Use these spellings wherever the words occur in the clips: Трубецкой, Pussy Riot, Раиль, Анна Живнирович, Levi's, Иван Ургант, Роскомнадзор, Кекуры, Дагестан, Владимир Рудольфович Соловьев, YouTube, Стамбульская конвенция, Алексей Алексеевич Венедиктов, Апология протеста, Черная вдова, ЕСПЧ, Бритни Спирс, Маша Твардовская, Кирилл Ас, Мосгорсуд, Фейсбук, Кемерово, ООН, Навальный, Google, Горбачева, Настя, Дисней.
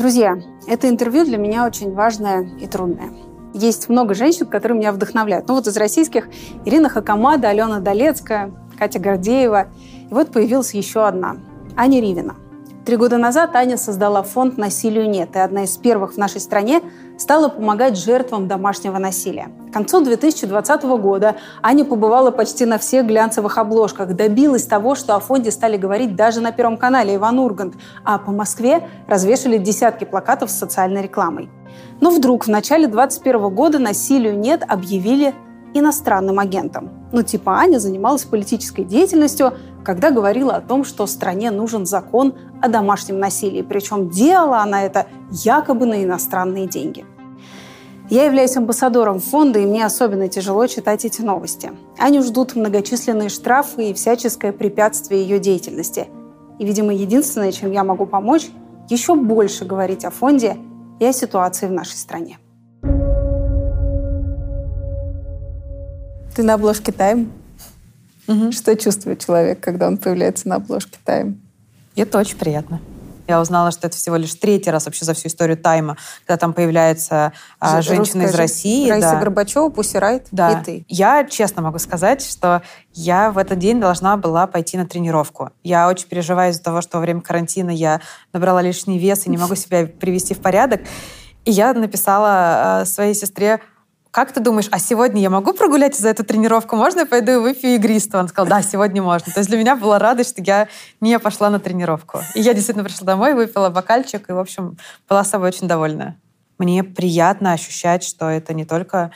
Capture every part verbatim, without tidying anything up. Друзья, это интервью для меня очень важное и трудное. Есть много женщин, которые меня вдохновляют. Ну вот из российских Ирина Хакамада, Алена Долецкая, Катя Гордеева. И вот появилась еще одна – Аня Ривина. Три года назад Аня создала фонд «Насилию нет» и одна из первых в нашей стране стала помогать жертвам домашнего насилия. К концу две тысячи двадцатого года Аня побывала почти на всех глянцевых обложках, добилась того, что о фонде стали говорить даже на Первом канале Иван Ургант, а по Москве развешали десятки плакатов с социальной рекламой. Но вдруг в начале две тысячи двадцать первого года «Насилию нет» объявили иностранным агентом. Ну, типа Аня занималась политической деятельностью, когда говорила о том, что стране нужен закон о домашнем насилии. Причем делала она это якобы на иностранные деньги. Я являюсь амбассадором фонда, и мне особенно тяжело читать эти новости. Аню ждут многочисленные штрафы и всяческое препятствие ее деятельности. И, видимо, единственное, чем я могу помочь, еще больше говорить о фонде и о ситуации в нашей стране. Ты на обложке «Тайм». Угу. Что чувствует человек, когда он появляется на обложке «Тайм»? Это очень приятно. Я узнала, что это всего лишь третий раз вообще за всю историю «Тайма», когда там появляется Ж- женщина из России. Райса, да. Горбачева, Pussy Riot, да. И ты. Я честно могу сказать, что я в этот день должна была пойти на тренировку. Я очень переживаю из-за того, что во время карантина я набрала лишний вес и не могу себя привести в порядок. И я написала своей сестре: «Как ты думаешь, а сегодня я могу прогулять за эту тренировку? Можно я пойду и выпью игристого?» Он сказал: «Да, сегодня можно». То есть для меня была радость, что я не пошла на тренировку. И я действительно пришла домой, выпила бокальчик и, в общем, была собой очень довольна. Мне приятно ощущать, что это не только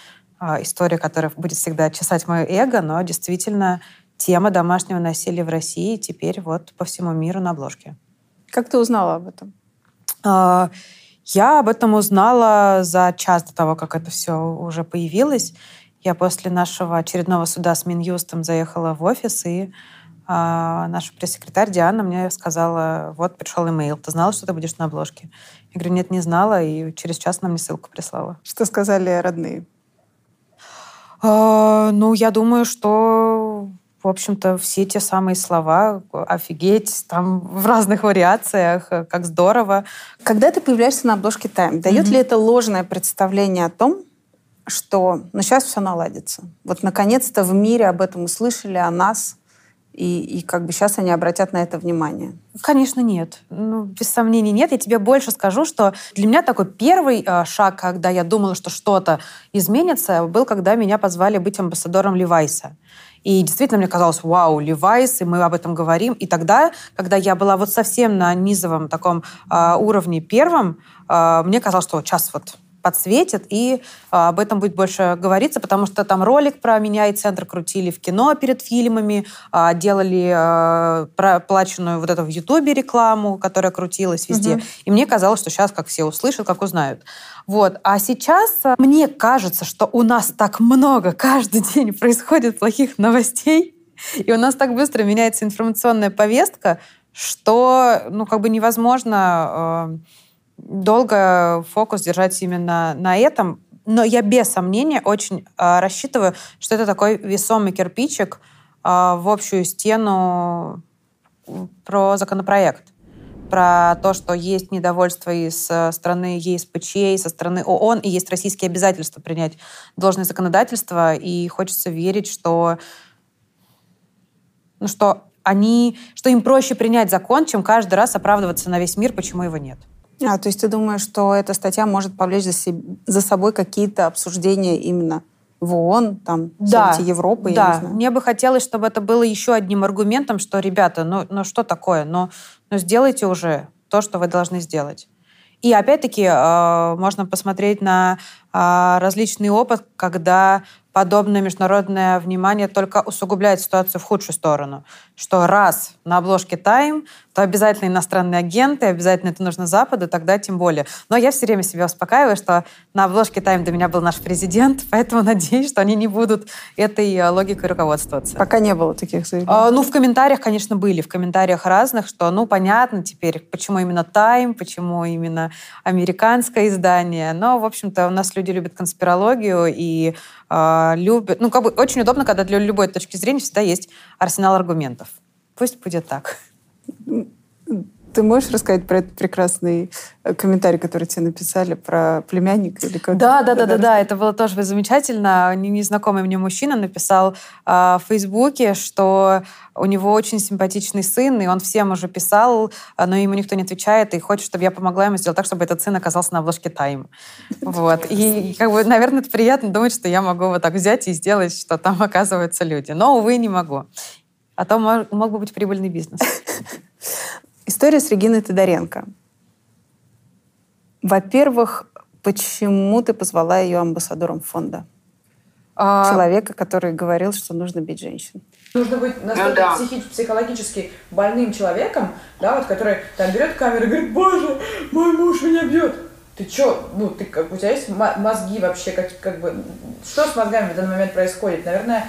история, которая будет всегда чесать мое эго, но действительно тема домашнего насилия в России теперь вот по всему миру на обложке. Как ты узнала об этом? А- Я об этом узнала за час до того, как это все уже появилось. Я после нашего очередного суда с Минюстом заехала в офис, и э, наша пресс-секретарь Диана мне сказала: вот, пришел имейл, ты знала, что ты будешь на обложке? Я говорю: нет, не знала, и через час она мне ссылку прислала. Что сказали родные? Э, ну, я думаю, что... В общем-то, все те самые слова «офигеть», там в разных вариациях, «как здорово». Когда ты появляешься на обложке «Тайм», дает mm-hmm. ли это ложное представление о том, что ну, сейчас все наладится? Вот, наконец-то в мире об этом услышали, о нас, и, и как бы сейчас они обратят на это внимание? Конечно, нет. Ну, без сомнений, нет. Я тебе больше скажу, что для меня такой первый э, шаг, когда я думала, что что-то изменится, был, когда меня позвали быть амбассадором Levi's. И действительно, мне казалось: вау, Levi's, и мы об этом говорим. И тогда, когда я была вот совсем на низовом таком э, уровне первом, э, мне казалось, что вот сейчас вот подсветит, и э, об этом будет больше говориться, потому что там ролик про меня и центр крутили в кино перед фильмами, э, делали э, проплаченную вот эту в Ютубе рекламу, которая крутилась везде. Угу. И мне казалось, что сейчас как все услышат, как узнают. Вот. А сейчас мне кажется, что у нас так много каждый день происходит плохих новостей, и у нас так быстро меняется информационная повестка, что ну, как бы невозможно э, долго фокус держать именно на этом. Но я без сомнения очень э, рассчитываю, что это такой весомый кирпичик э, в общую стену про законопроект. Про то, что есть недовольство и со стороны е эс пэ че, и со стороны о о эн, и есть российские обязательства принять должное законодательство, и хочется верить, что, ну, что, они, что им проще принять закон, чем каждый раз оправдываться на весь мир, почему его нет. А, то есть ты думаешь, что эта статья может повлечь за, себе, за собой какие-то обсуждения именно в о о эн, там, в Совете Европы? Да, я не знаю. Мне бы хотелось, чтобы это было еще одним аргументом, что, ребята, ну, ну что такое, ну, ну сделайте уже то, что вы должны сделать. И опять-таки э, можно посмотреть на э, различный опыт, когда подобное международное внимание только усугубляет ситуацию в худшую сторону. Что раз на обложке «Тайм», то обязательно иностранные агенты, обязательно это нужно Западу, тогда тем более. Но я все время себя успокаиваю, что на обложке «Тайм» до меня был наш президент, поэтому надеюсь, что они не будут этой логикой руководствоваться. Пока не было таких заявлений? А, ну, в комментариях, конечно, были. В комментариях разных, что, ну, понятно теперь, почему именно «Тайм», почему именно американское издание. Но, в общем-то, у нас люди любят конспирологию и... любят. Ну, как бы очень удобно, когда для любой точки зрения всегда есть арсенал аргументов. Пусть будет так. Ты можешь рассказать про этот прекрасный комментарий, который тебе написали про племянника? Или как? Да, да, да, да, да, это было тоже замечательно. Незнакомый мне мужчина написал э, в Фейсбуке, что у него очень симпатичный сын, и он всем уже писал, но ему никто не отвечает, и хочет, чтобы я помогла ему сделать так, чтобы этот сын оказался на обложке Тайм. Вот. И, как бы, наверное, это приятно думать, что я могу вот так взять и сделать, что там оказываются люди. Но, увы, не могу. А то мог бы быть прибыльный бизнес. История с Региной Тодоренко. Во-первых, почему ты позвала ее амбассадором фонда? А... Человека, который говорил, что нужно бить женщин. Нужно быть настолько ну, да. психи- психологически больным человеком, да, вот, который там берет камеру и говорит: «Боже, мой муж меня бьет!» Ты чё? Ну, ты, как, у тебя есть мозги вообще? Как, как бы, что с мозгами в данный момент происходит? Наверное,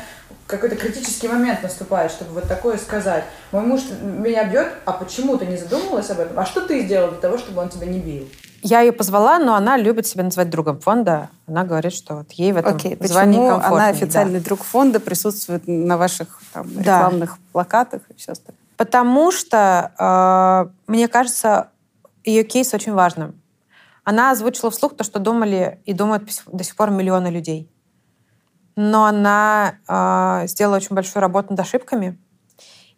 какой-то критический момент наступает, чтобы вот такое сказать. Мой муж меня бьет, а почему ты не задумалась об этом? А что ты сделала для того, чтобы он тебя не бил? Я ее позвала, но она любит себя называть другом фонда. Она говорит, что вот ей в этом Окей, звании комфортнее. Почему она официальный да. друг фонда, присутствует на ваших там, рекламных да. плакатах и все остальное? Потому что, э, мне кажется, ее кейс очень важным. Она озвучила вслух то, что думали и думают до сих пор миллионы людей. Но она э, сделала очень большую работу над ошибками.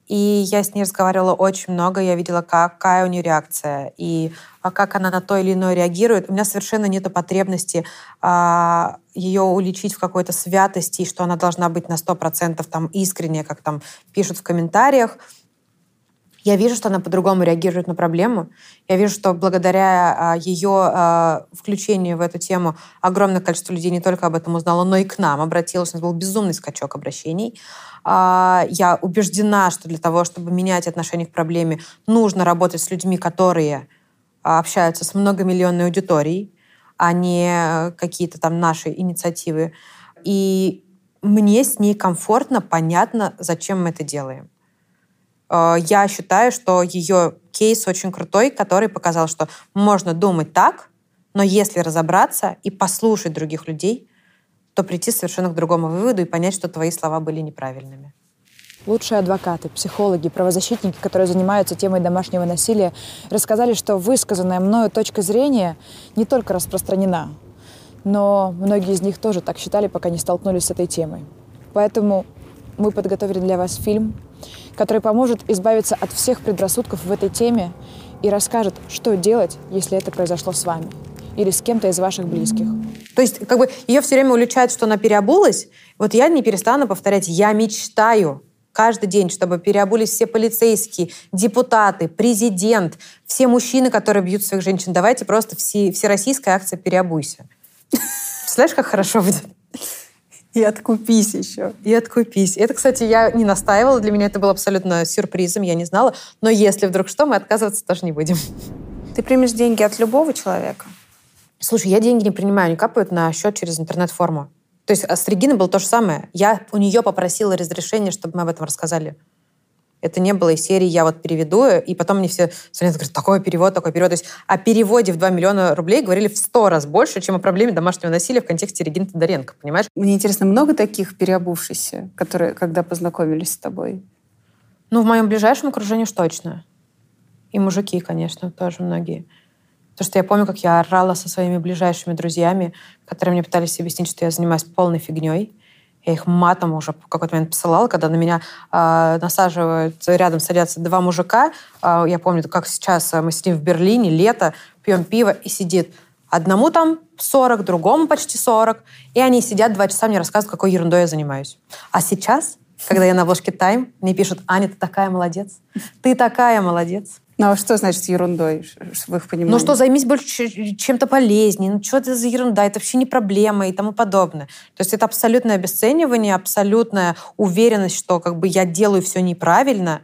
И я с ней разговаривала очень много. Я видела, какая у нее реакция. И как она на то или иное реагирует. У меня совершенно нет потребности э, ее уличить в какой-то святости, что она должна быть на сто процентов там, искренне, как там пишут в комментариях. Я вижу, что она по-другому реагирует на проблему. Я вижу, что благодаря ее включению в эту тему огромное количество людей не только об этом узнало, но и к нам обратилось. У нас был безумный скачок обращений. Я убеждена, что для того, чтобы менять отношение к проблеме, нужно работать с людьми, которые общаются с многомиллионной аудиторией, а не какие-то там наши инициативы. И мне с ней комфортно, понятно, зачем мы это делаем. Я считаю, что ее кейс очень крутой, который показал, что можно думать так, но если разобраться и послушать других людей, то прийти совершенно к другому выводу и понять, что твои слова были неправильными. Лучшие адвокаты, психологи, правозащитники, которые занимаются темой домашнего насилия, рассказали, что высказанная мною точка зрения не только распространена, но многие из них тоже так считали, пока не столкнулись с этой темой. Поэтому мы подготовили для вас фильм, который поможет избавиться от всех предрассудков в этой теме и расскажет, что делать, если это произошло с вами или с кем-то из ваших близких. То есть, как бы, ее все время уличают, что она переобулась. Вот я не перестану повторять, я мечтаю каждый день, чтобы переобулись все полицейские, депутаты, президент, все мужчины, которые бьют своих женщин. Давайте просто все, всероссийская акция «Переобуйся». Представляешь, как хорошо будет? И откупись еще. И откупись. Это, кстати, я не настаивала. Для меня это было абсолютно сюрпризом. Я не знала. Но если вдруг что, мы отказываться тоже не будем. Ты примешь деньги от любого человека? Слушай, я деньги не принимаю. Они капают на счет через интернет-форму. То есть с Региной было то же самое. Я у нее попросила разрешения, чтобы мы об этом рассказали. Это не было из серии «я вот переведу», и потом мне все звонят, говорят, такой перевод, такой перевод. То есть о переводе в два миллиона рублей говорили в сто раз больше, чем о проблеме домашнего насилия в контексте Регины Тодоренко, понимаешь? Мне интересно, много таких переобувшихся, которые, когда познакомились с тобой? Ну, в моем ближайшем окружении уж точно. И мужики, конечно, тоже многие. Потому что я помню, как я орала со своими ближайшими друзьями, которые мне пытались объяснить, что я занимаюсь полной фигней. Я их матом уже в какой-то момент посылала, когда на меня э, насаживают, рядом садятся два мужика. Э, я помню, как сейчас мы сидим в Берлине, лето, пьем пиво, и сидит одному там сорок, другому почти сорок. И они сидят два часа, мне рассказывают, какой ерундой я занимаюсь. А сейчас, когда я на обложке Time, мне пишут: «Аня, ты такая молодец, ты такая молодец». Ну, а что значит ерундой в их понимании? Ну, что, займись больше чем-то полезнее. Ну, что это за ерунда? Это вообще не проблема и тому подобное. То есть это абсолютное обесценивание, абсолютная уверенность, что как бы я делаю все неправильно,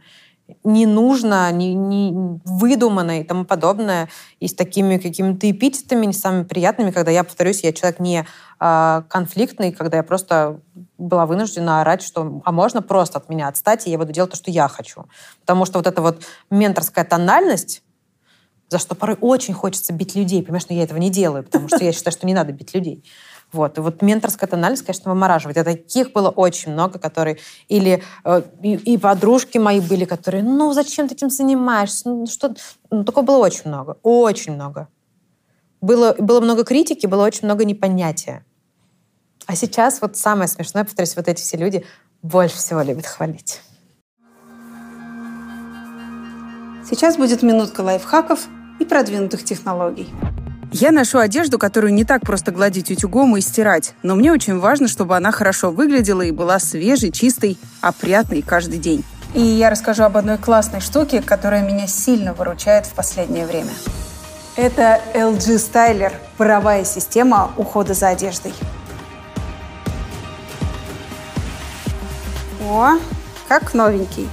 не нужно, не, не выдумано и тому подобное. И с такими какими-то эпитетами не самыми приятными, когда я, повторюсь, я человек не э, конфликтный, когда я просто была вынуждена орать, что а можно просто от меня отстать, и я буду делать то, что я хочу. Потому что вот эта вот менторская тональность, за что порой очень хочется бить людей, понимаешь, но я этого не делаю, потому что я считаю, что не надо бить людей. Вот. И вот менторская-то анализ, конечно, вымораживает. А таких было очень много, которые... Или э, и, и подружки мои были, которые, ну, зачем ты этим занимаешься? Ну, что... ну, такого было очень много. Очень много. Было, было много критики, было очень много непонятия. А сейчас вот самое смешное, повторюсь, вот эти все люди больше всего любят хвалить. Сейчас будет минутка лайфхаков и продвинутых технологий. Я ношу одежду, которую не так просто гладить утюгом и стирать, но мне очень важно, чтобы она хорошо выглядела и была свежей, чистой, опрятной каждый день. И я расскажу об одной классной штуке, которая меня сильно выручает в последнее время. Это эл джи Styler – паровая система ухода за одеждой. О, как новенький.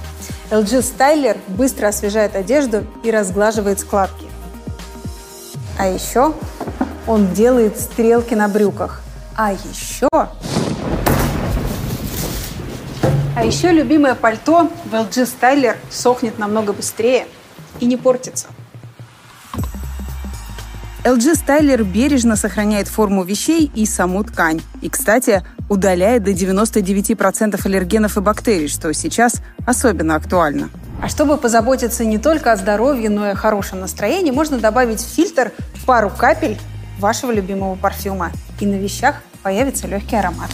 эл джи Styler быстро освежает одежду и разглаживает складки. А еще он делает стрелки на брюках. А еще... А еще любимое пальто в эл джи Styler сохнет намного быстрее и не портится. эл джи Styler бережно сохраняет форму вещей и саму ткань. И, кстати, удаляет до девяноста девяти процентов аллергенов и бактерий, что сейчас особенно актуально. А чтобы позаботиться не только о здоровье, но и о хорошем настроении, можно добавить в фильтр пару капель вашего любимого парфюма. И на вещах появится легкий аромат.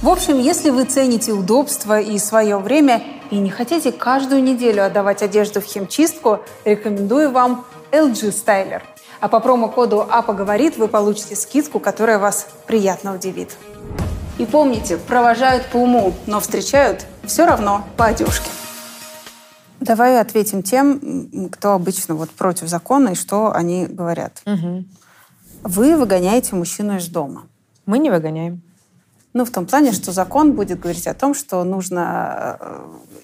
В общем, если вы цените удобство и свое время, и не хотите каждую неделю отдавать одежду в химчистку, рекомендую вам эл джи Styler. А по промокоду «Апа говорит» вы получите скидку, которая вас приятно удивит. И помните, провожают по уму, но встречают все равно по одежке. Давай ответим тем, кто обычно вот против закона и что они говорят. Угу. Вы выгоняете мужчину из дома. Мы не выгоняем. Ну, в том плане, что закон будет говорить о том, что нужно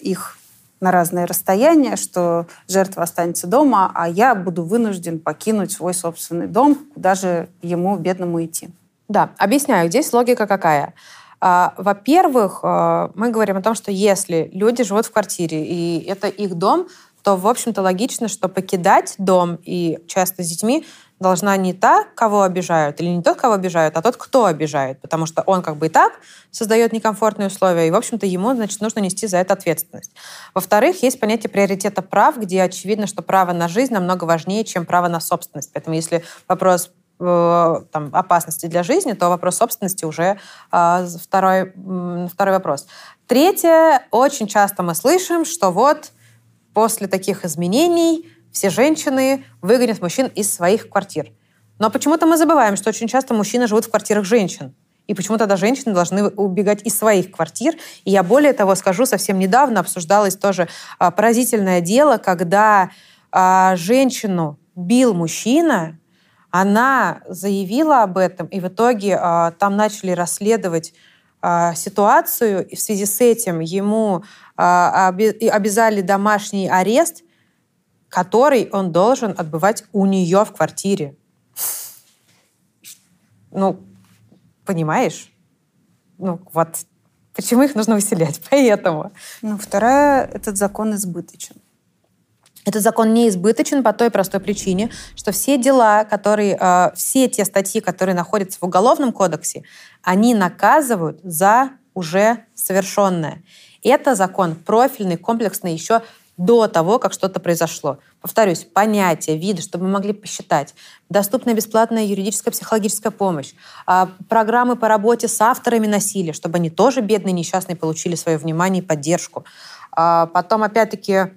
их на разные расстояния, что жертва останется дома, а я буду вынужден покинуть свой собственный дом, куда же ему, бедному, идти. Да, объясняю. Здесь логика какая? Во-первых, мы говорим о том, что если люди живут в квартире, и это их дом, то, в общем-то, логично, что покидать дом и часто с детьми должна не та, кого обижают, или не тот, кого обижают, а тот, кто обижает, потому что он как бы и так создает некомфортные условия, и, в общем-то, ему, значит, нужно нести за это ответственность. Во-вторых, есть понятие приоритета прав, где очевидно, что право на жизнь намного важнее, чем право на собственность. Поэтому если вопрос э, там, опасности для жизни, то вопрос собственности уже э, второй, э, второй вопрос. Третье, очень часто мы слышим, что вот после таких изменений все женщины выгонят мужчин из своих квартир. Но почему-то мы забываем, что очень часто мужчины живут в квартирах женщин. И почему тогда женщины должны убегать из своих квартир. И я более того скажу, совсем недавно обсуждалось тоже поразительное дело, когда женщину бил мужчина, она заявила об этом, и в итоге там начали расследовать ситуацию, и в связи с этим ему обязали домашний арест, который он должен отбывать у нее в квартире. Ну, понимаешь? Ну, вот почему их нужно выселять? Поэтому. Ну, вторая, этот закон избыточен. Этот закон не избыточен по той простой причине, что все дела, которые, все те статьи, которые находятся в Уголовном кодексе, они наказывают за уже совершенное. Это закон профильный, комплексный, еще до того, как что-то произошло. Повторюсь, понятия, виды, чтобы мы могли посчитать. Доступная бесплатная юридическая психологическая помощь. Программы по работе с авторами насилия, чтобы они тоже, бедные, несчастные, получили свое внимание и поддержку. Потом, опять-таки,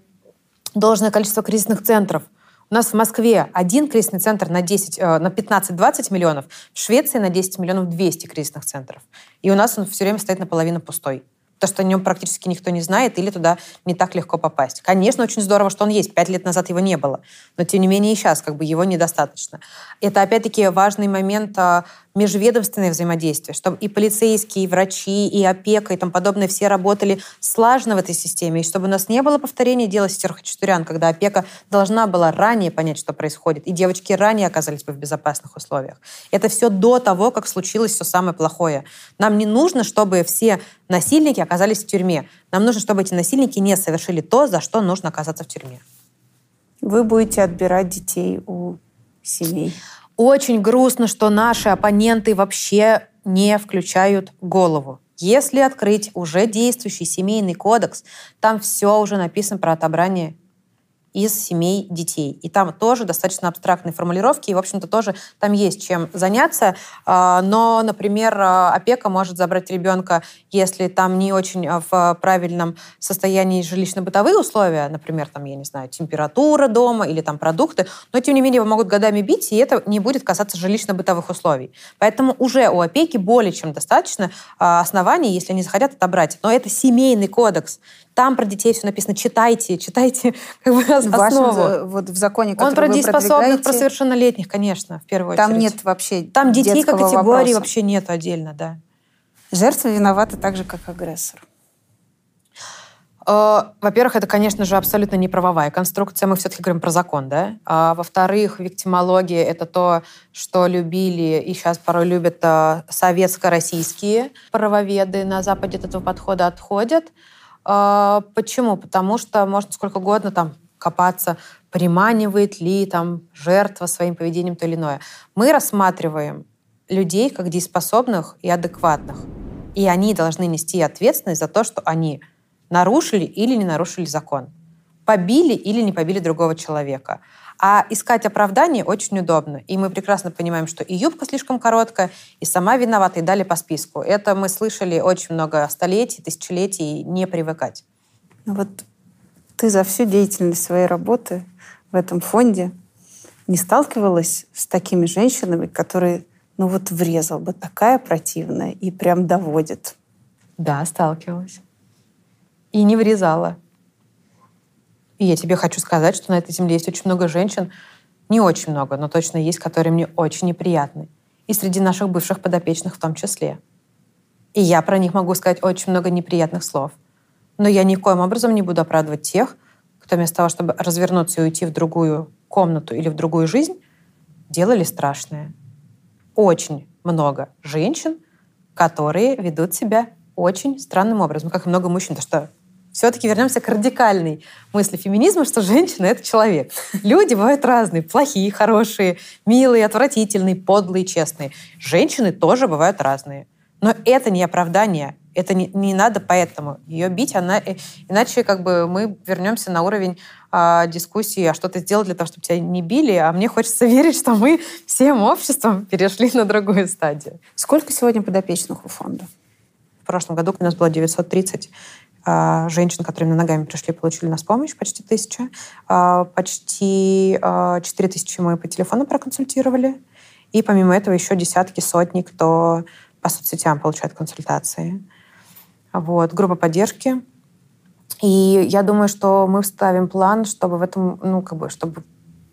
должное количество кризисных центров. У нас в Москве один кризисный центр на, десять, на пятнадцать-двадцать миллионов, в Швеции на десять миллионов двести кризисных центров. И у нас он все время стоит наполовину пустой. То, что о нем практически никто не знает, или туда не так легко попасть. Конечно, очень здорово, что он есть. Пять лет назад его не было. Но, тем не менее, и сейчас как бы его недостаточно. Это, опять-таки, важный момент межведомственное взаимодействие, чтобы и полицейские, и врачи, и опека, и тому подобное все работали слаженно в этой системе, и чтобы у нас не было повторения дела сестер Хачатурян, когда опека должна была ранее понять, что происходит, и девочки ранее оказались бы в безопасных условиях. Это все до того, как случилось все самое плохое. Нам не нужно, чтобы все насильники оказались в тюрьме. Нам нужно, чтобы эти насильники не совершили то, за что нужно оказаться в тюрьме. Вы будете отбирать детей у семей. Очень грустно, что наши оппоненты вообще не включают голову. Если открыть уже действующий семейный кодекс, там все уже написано про отобрание из семей детей. И там тоже достаточно абстрактные формулировки, и, в общем-то, тоже там есть чем заняться. Но, например, опека может забрать ребенка, если там не очень в правильном состоянии жилищно-бытовые условия, например, там, я не знаю, температура дома или там продукты, но, тем не менее, его могут годами бить, и это не будет касаться жилищно-бытовых условий. Поэтому уже у опеки более чем достаточно оснований, если они захотят отобрать. Но это семейный кодекс. Там про детей все написано. Читайте, читайте как бы основу. Вашем, вот в законе, который он про дееспособных, про совершеннолетних, конечно, в первую там очередь. Там нет вообще там детей как категории вопроса. Вообще нет отдельно, да. Жертва виновата так же, как агрессор. Во-первых, это, конечно же, абсолютно неправовая конструкция. Мы все-таки говорим про закон, да? А во-вторых, виктимология — это то, что любили и сейчас порой любят советско-российские правоведы. На Западе от этого подхода отходят. Почему? Потому что можно сколько угодно там копаться, приманивает ли там жертва своим поведением то или иное. Мы рассматриваем людей как дееспособных и адекватных. И они должны нести ответственность за то, что они нарушили или не нарушили закон, побили или не побили другого человека. А искать оправдание очень удобно. И мы прекрасно понимаем, что и юбка слишком короткая, и сама виновата, и дали по списку. Это мы слышали очень много столетий, тысячелетий, и не привыкать. Вот ты за всю деятельность своей работы в этом фонде не сталкивалась с такими женщинами, которые, ну вот врезал бы, такая противная, и прям доводит? Да, сталкивалась. И не врезала. И я тебе хочу сказать, что на этой земле есть очень много женщин, не очень много, но точно есть, которые мне очень неприятны. И среди наших бывших подопечных в том числе. И я про них могу сказать очень много неприятных слов. Но я никоим образом не буду оправдывать тех, кто вместо того, чтобы развернуться и уйти в другую комнату или в другую жизнь, делали страшное. Очень много женщин, которые ведут себя очень странным образом. Как и много мужчин. Да что... Все-таки вернемся к радикальной мысли феминизма, что женщина — это человек. Люди бывают разные. Плохие, хорошие, милые, отвратительные, подлые, честные. Женщины тоже бывают разные. Но это не оправдание. Это не, не надо поэтому. Ее бить, она, иначе как бы мы вернемся на уровень э, дискуссии, а что ты сделал для того, чтобы тебя не били, а мне хочется верить, что мы всем обществом перешли на другую стадию. Сколько сегодня подопечных у фонда? В прошлом году у нас было девятьсот тридцать женщин, которые ногами пришли, получили нас помощь, почти тысяча. Почти четыре тысячи мы по телефону проконсультировали. И помимо этого еще десятки, сотни, кто по соцсетям получает консультации. Вот. Группа поддержки. И я думаю, что мы вставим план, чтобы в этом, ну, как бы, чтобы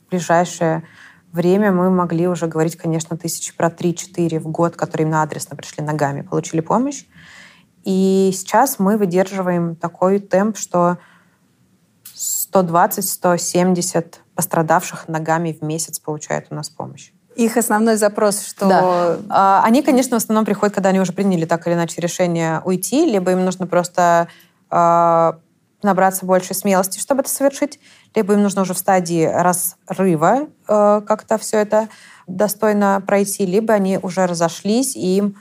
в ближайшее время мы могли уже говорить, конечно, тысячи про три-четыре в год, которые именно адресно пришли ногами, получили помощь. И сейчас мы выдерживаем такой темп, что сто двадцать - сто семьдесят пострадавших ногами в месяц получают у нас помощь. Их основной запрос, что... Да. Они, конечно, в основном приходят, когда они уже приняли так или иначе решение уйти, либо им нужно просто набраться больше смелости, чтобы это совершить, либо им нужно уже в стадии разрыва как-то все это достойно пройти, либо они уже разошлись, и им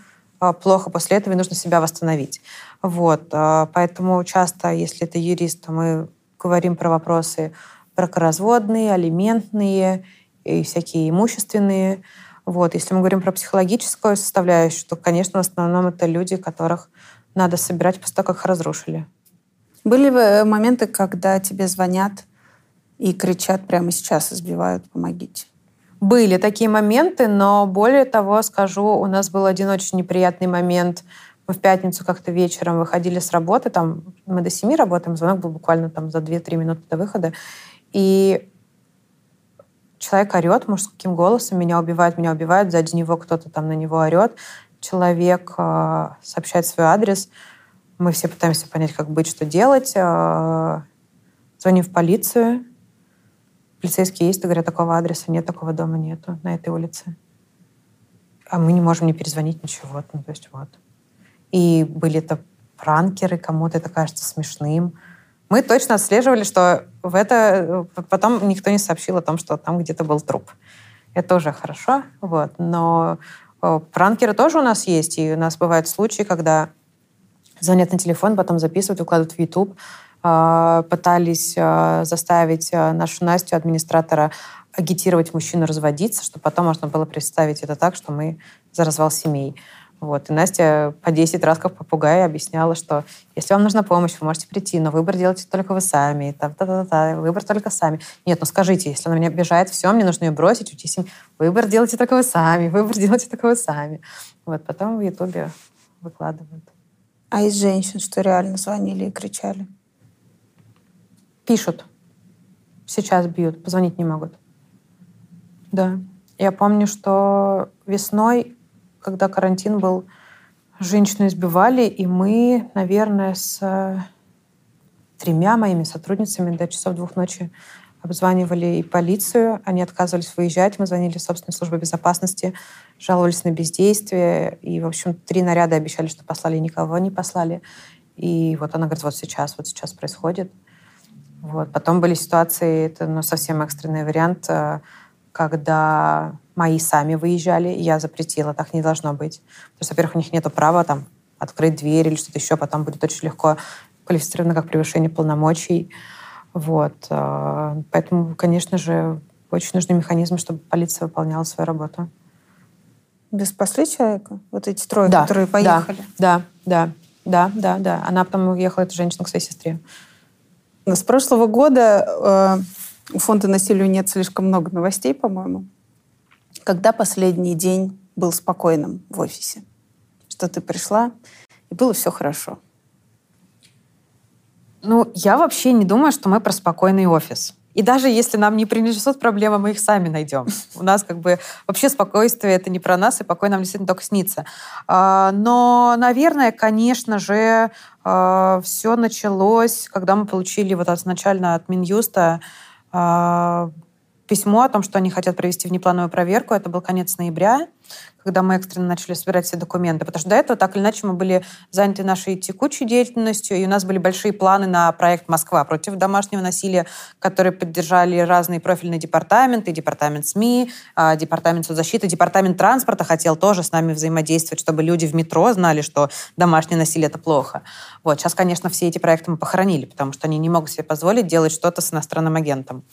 плохо после этого, и нужно себя восстановить. Вот. Поэтому часто, если это юрист, то мы говорим про вопросы бракоразводные, алиментные и всякие имущественные. Вот. Если мы говорим про психологическую составляющую, то, конечно, в основном это люди, которых надо собирать после того, как их разрушили. Были бы моменты, когда тебе звонят и кричат прямо сейчас, избивают, помогите? Были такие моменты, но более того, скажу, у нас был один очень неприятный момент. Мы в пятницу как-то вечером выходили с работы, там мы до семи работаем, звонок был буквально там за две-три минуты до выхода, и человек орет мужским голосом: меня убивают, меня убивают, сзади него кто-то там на него орет, человек э, сообщает свой адрес, мы все пытаемся понять, как быть, что делать, э, звоним в полицию. Полицейские есть, говорят, такого адреса нет, такого дома нету на этой улице. А мы не можем не перезвонить, ничего. Ну, то есть вот. И были это пранкеры, кому-то это кажется смешным. Мы точно отслеживали, что в это потом никто не сообщил о том, что там где-то был труп. Это тоже хорошо, вот. Но пранкеры тоже у нас есть, и у нас бывают случаи, когда звонят на телефон, потом записывают, выкладывают в YouTube, пытались заставить нашу Настю, администратора, агитировать мужчину разводиться, чтобы потом можно было представить это так, что мы за развал семей. Вот. И Настя по десять раз как попугай объясняла, что если вам нужна помощь, вы можете прийти, но выбор делайте только вы сами. Там, та-та-та-та, выбор только сами. Нет, ну скажите, если она меня обижает, все, мне нужно ее бросить, уйти с ним. Выбор делайте только вы сами, выбор делайте только вы сами. Вот, потом в Ютубе выкладывают. А из женщин, что реально звонили и кричали? Пишут. Сейчас бьют, позвонить не могут. Да. Я помню, что весной, когда карантин был, женщину избивали, и мы, наверное, с тремя моими сотрудницами до часов двух ночи обзванивали и полицию. Они отказывались выезжать. Мы звонили в собственную службу безопасности, жаловались на бездействие. И, в общем, три наряда обещали, что послали, никого не послали. И вот она говорит, вот сейчас, вот сейчас происходит. Вот. Потом были ситуации, это ну, совсем экстренный вариант, когда мои сами выезжали, и я запретила. Так не должно быть. Потому что, во-первых, у них нет права там, открыть дверь или что-то еще. Потом будет очень легко квалифицировано как превышение полномочий. Вот. Поэтому, конечно же, очень нужны механизмы, чтобы полиция выполняла свою работу. Без спасли человека? Вот эти трое, да, которые поехали? Да, да, да, да, да. Она потом уехала, эта женщина, к своей сестре. С прошлого года... У фонда «Насилию нет» слишком много новостей, по-моему. Когда последний день был спокойным в офисе? Что ты пришла, и было все хорошо. Ну, я вообще не думаю, что мы про спокойный офис. И даже если нам не принесут проблемы, мы их сами найдем. У нас как бы вообще спокойствие — это не про нас, и покой нам действительно только снится. Но, наверное, конечно же, все началось, когда мы получили вот изначально от Минюста письмо о том, что они хотят провести внеплановую проверку. Это был конец ноября, когда мы экстренно начали собирать все документы. Потому что до этого, так или иначе, мы были заняты нашей текучей деятельностью, и у нас были большие планы на проект «Москва против домашнего насилия», который поддержали разные профильные департаменты, департамент СМИ, департамент соцзащиты, департамент транспорта хотел тоже с нами взаимодействовать, чтобы люди в метро знали, что домашнее насилие – это плохо. Вот. Сейчас, конечно, все эти проекты мы похоронили, потому что они не могут себе позволить делать что-то с иностранным агентом.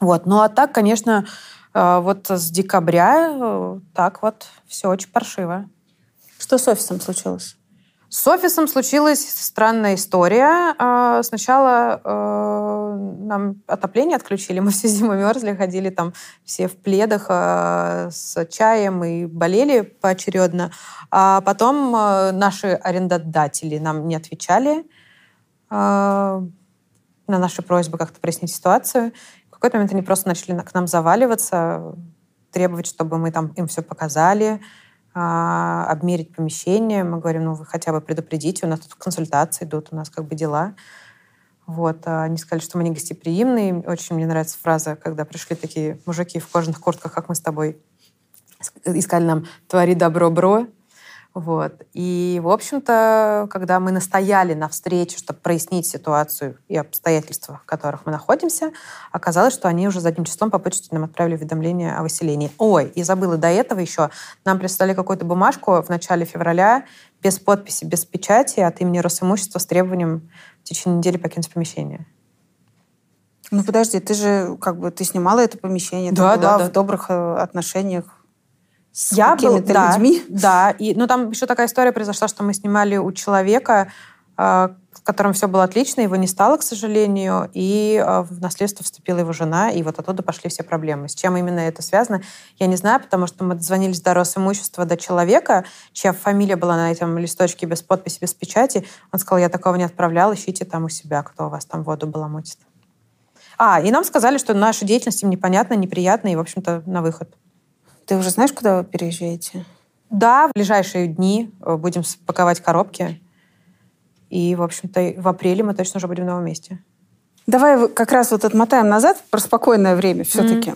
Вот. Ну а так, конечно, вот с декабря так вот все очень паршиво. Что с офисом случилось? С офисом случилась странная история. Сначала нам отопление отключили, мы всю зиму мерзли, ходили там все в пледах с чаем и болели поочередно. А потом наши арендодатели нам не отвечали на наши просьбы как-то прояснить ситуацию. В какой-то момент они просто начали к нам заваливаться, требовать, чтобы мы там им все показали, обмерить помещение. Мы говорим, ну вы хотя бы предупредите, у нас тут консультации идут, у нас как бы дела. Вот. Они сказали, что мы не гостеприимные. Очень мне нравится фраза, когда пришли такие мужики в кожаных куртках, как мы с тобой, и сказали нам «твори добро, бро». Вот. И, в общем-то, когда мы настояли на встрече, чтобы прояснить ситуацию и обстоятельства, в которых мы находимся, оказалось, что они уже задним числом по почте нам отправили уведомление о выселении. Ой, и забыла до этого еще. Нам прислали какую-то бумажку в начале февраля без подписи, без печати от имени Росимущества с требованием в течение недели покинуть помещение. Ну, подожди, ты же как бы ты снимала это помещение, да, ты была да, да. в добрых отношениях. С я был, да, людьми. Да. И, ну, там еще такая история произошла, что мы снимали у человека, э, с которым все было отлично, его не стало, к сожалению, и э, в наследство вступила его жена, и вот оттуда пошли все проблемы. С чем именно это связано, я не знаю, потому что мы дозвонились до Росимущества, до человека, чья фамилия была на этом листочке без подписи, без печати. Он сказал, я такого не отправлял, ищите там у себя, кто у вас там воду баламутит. А, и нам сказали, что наша деятельность им непонятна, неприятна, и, в общем-то, на выход. Ты уже знаешь, куда вы переезжаете? Да, в ближайшие дни будем паковать коробки. И, в общем-то, в апреле мы точно уже будем в новом месте. Давай как раз вот отмотаем назад про спокойное время все-таки.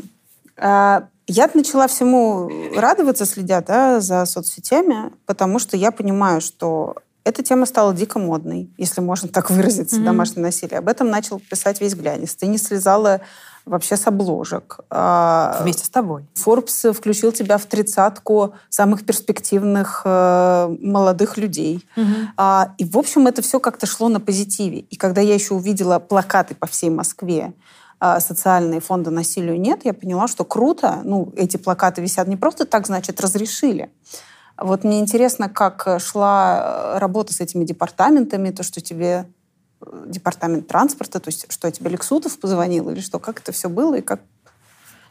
Mm-hmm. Я начала всему радоваться, следя да, за соцсетями, потому что я понимаю, что эта тема стала дико модной, если можно так выразиться, mm-hmm. домашнее насилие. Об этом начал писать весь глянец. Ты не слезала вообще с обложек. Вместе с тобой. Forbes включил тебя в тридцатку самых перспективных молодых людей. Угу. И, в общем, это все как-то шло на позитиве. И когда я еще увидела плакаты по всей Москве, социальные фонды «Насилию нет», я поняла, что круто. Ну, эти плакаты висят не просто так, значит, разрешили. Вот мне интересно, как шла работа с этими департаментами, то, что тебе департамент транспорта, то есть что, тебе Лексутов позвонил или что, как это все было и как...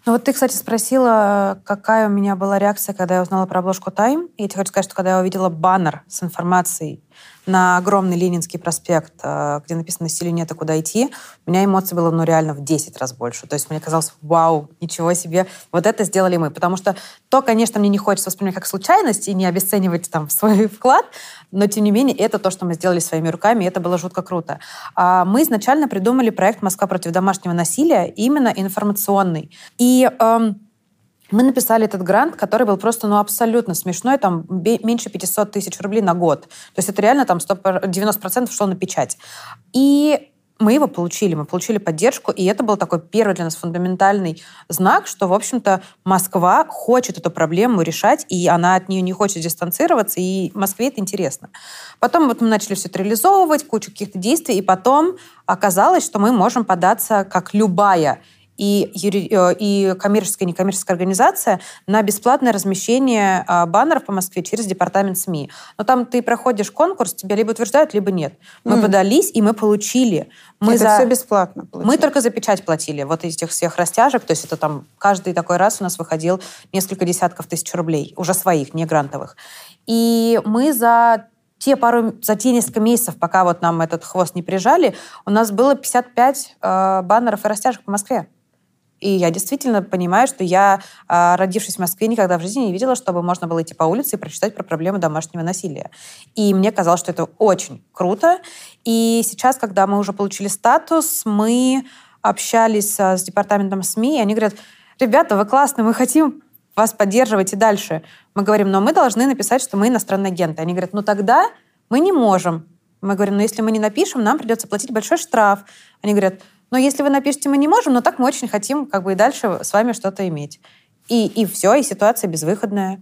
Ну вот ты, кстати, спросила, какая у меня была реакция, когда я узнала про обложку «Тайм». И я тебе хочу сказать, что когда я увидела баннер с информацией на огромный Ленинский проспект, где написано «Насилию нет, а куда идти», у меня эмоций было, ну, реально в десять раз больше. То есть мне казалось, вау, ничего себе, вот это сделали мы. Потому что то, конечно, мне не хочется воспринимать как случайность и не обесценивать там свой вклад, но, тем не менее, это то, что мы сделали своими руками, и это было жутко круто. А мы изначально придумали проект «Москва против домашнего насилия», именно информационный. И... Эм, Мы написали этот грант, который был просто ну, абсолютно смешной, там меньше пятьсот тысяч рублей на год. То есть это реально там девяносто процентов шло на печать. И мы его получили, мы получили поддержку, и это был такой первый для нас фундаментальный знак, что, в общем-то, Москва хочет эту проблему решать, и она от нее не хочет дистанцироваться, и Москве это интересно. Потом вот мы начали все это реализовывать, кучу каких-то действий, и потом оказалось, что мы можем податься, как любая И, юри... и коммерческая и некоммерческая организация на бесплатное размещение баннеров по Москве через департамент СМИ. Но там ты проходишь конкурс, тебя либо утверждают, либо нет. Мы mm. подались, и мы получили. Мы это за... все бесплатно получили. Мы только за печать платили, вот из этих всех растяжек. То есть это там каждый такой раз у нас выходил несколько десятков тысяч рублей, уже своих, не грантовых. И мы за... Те пару, за те несколько месяцев, пока вот нам этот хвост не прижали, у нас было пятьдесят пять э, баннеров и растяжек по Москве. И я действительно понимаю, что я, родившись в Москве, никогда в жизни не видела, чтобы можно было идти по улице и прочитать про проблему домашнего насилия. И мне казалось, что это очень круто. И сейчас, когда мы уже получили статус, мы общались с департаментом СМИ, и они говорят: ребята, вы классные, мы хотим вас поддерживать и дальше. Мы говорим: но мы должны написать, что мы иностранные агенты. Они говорят: ну тогда мы не можем. Мы говорим: ну если мы не напишем, нам придется платить большой штраф. Они говорят: но если вы напишите, мы не можем, но так мы очень хотим как бы и дальше с вами что-то иметь. И, и все, и ситуация безвыходная.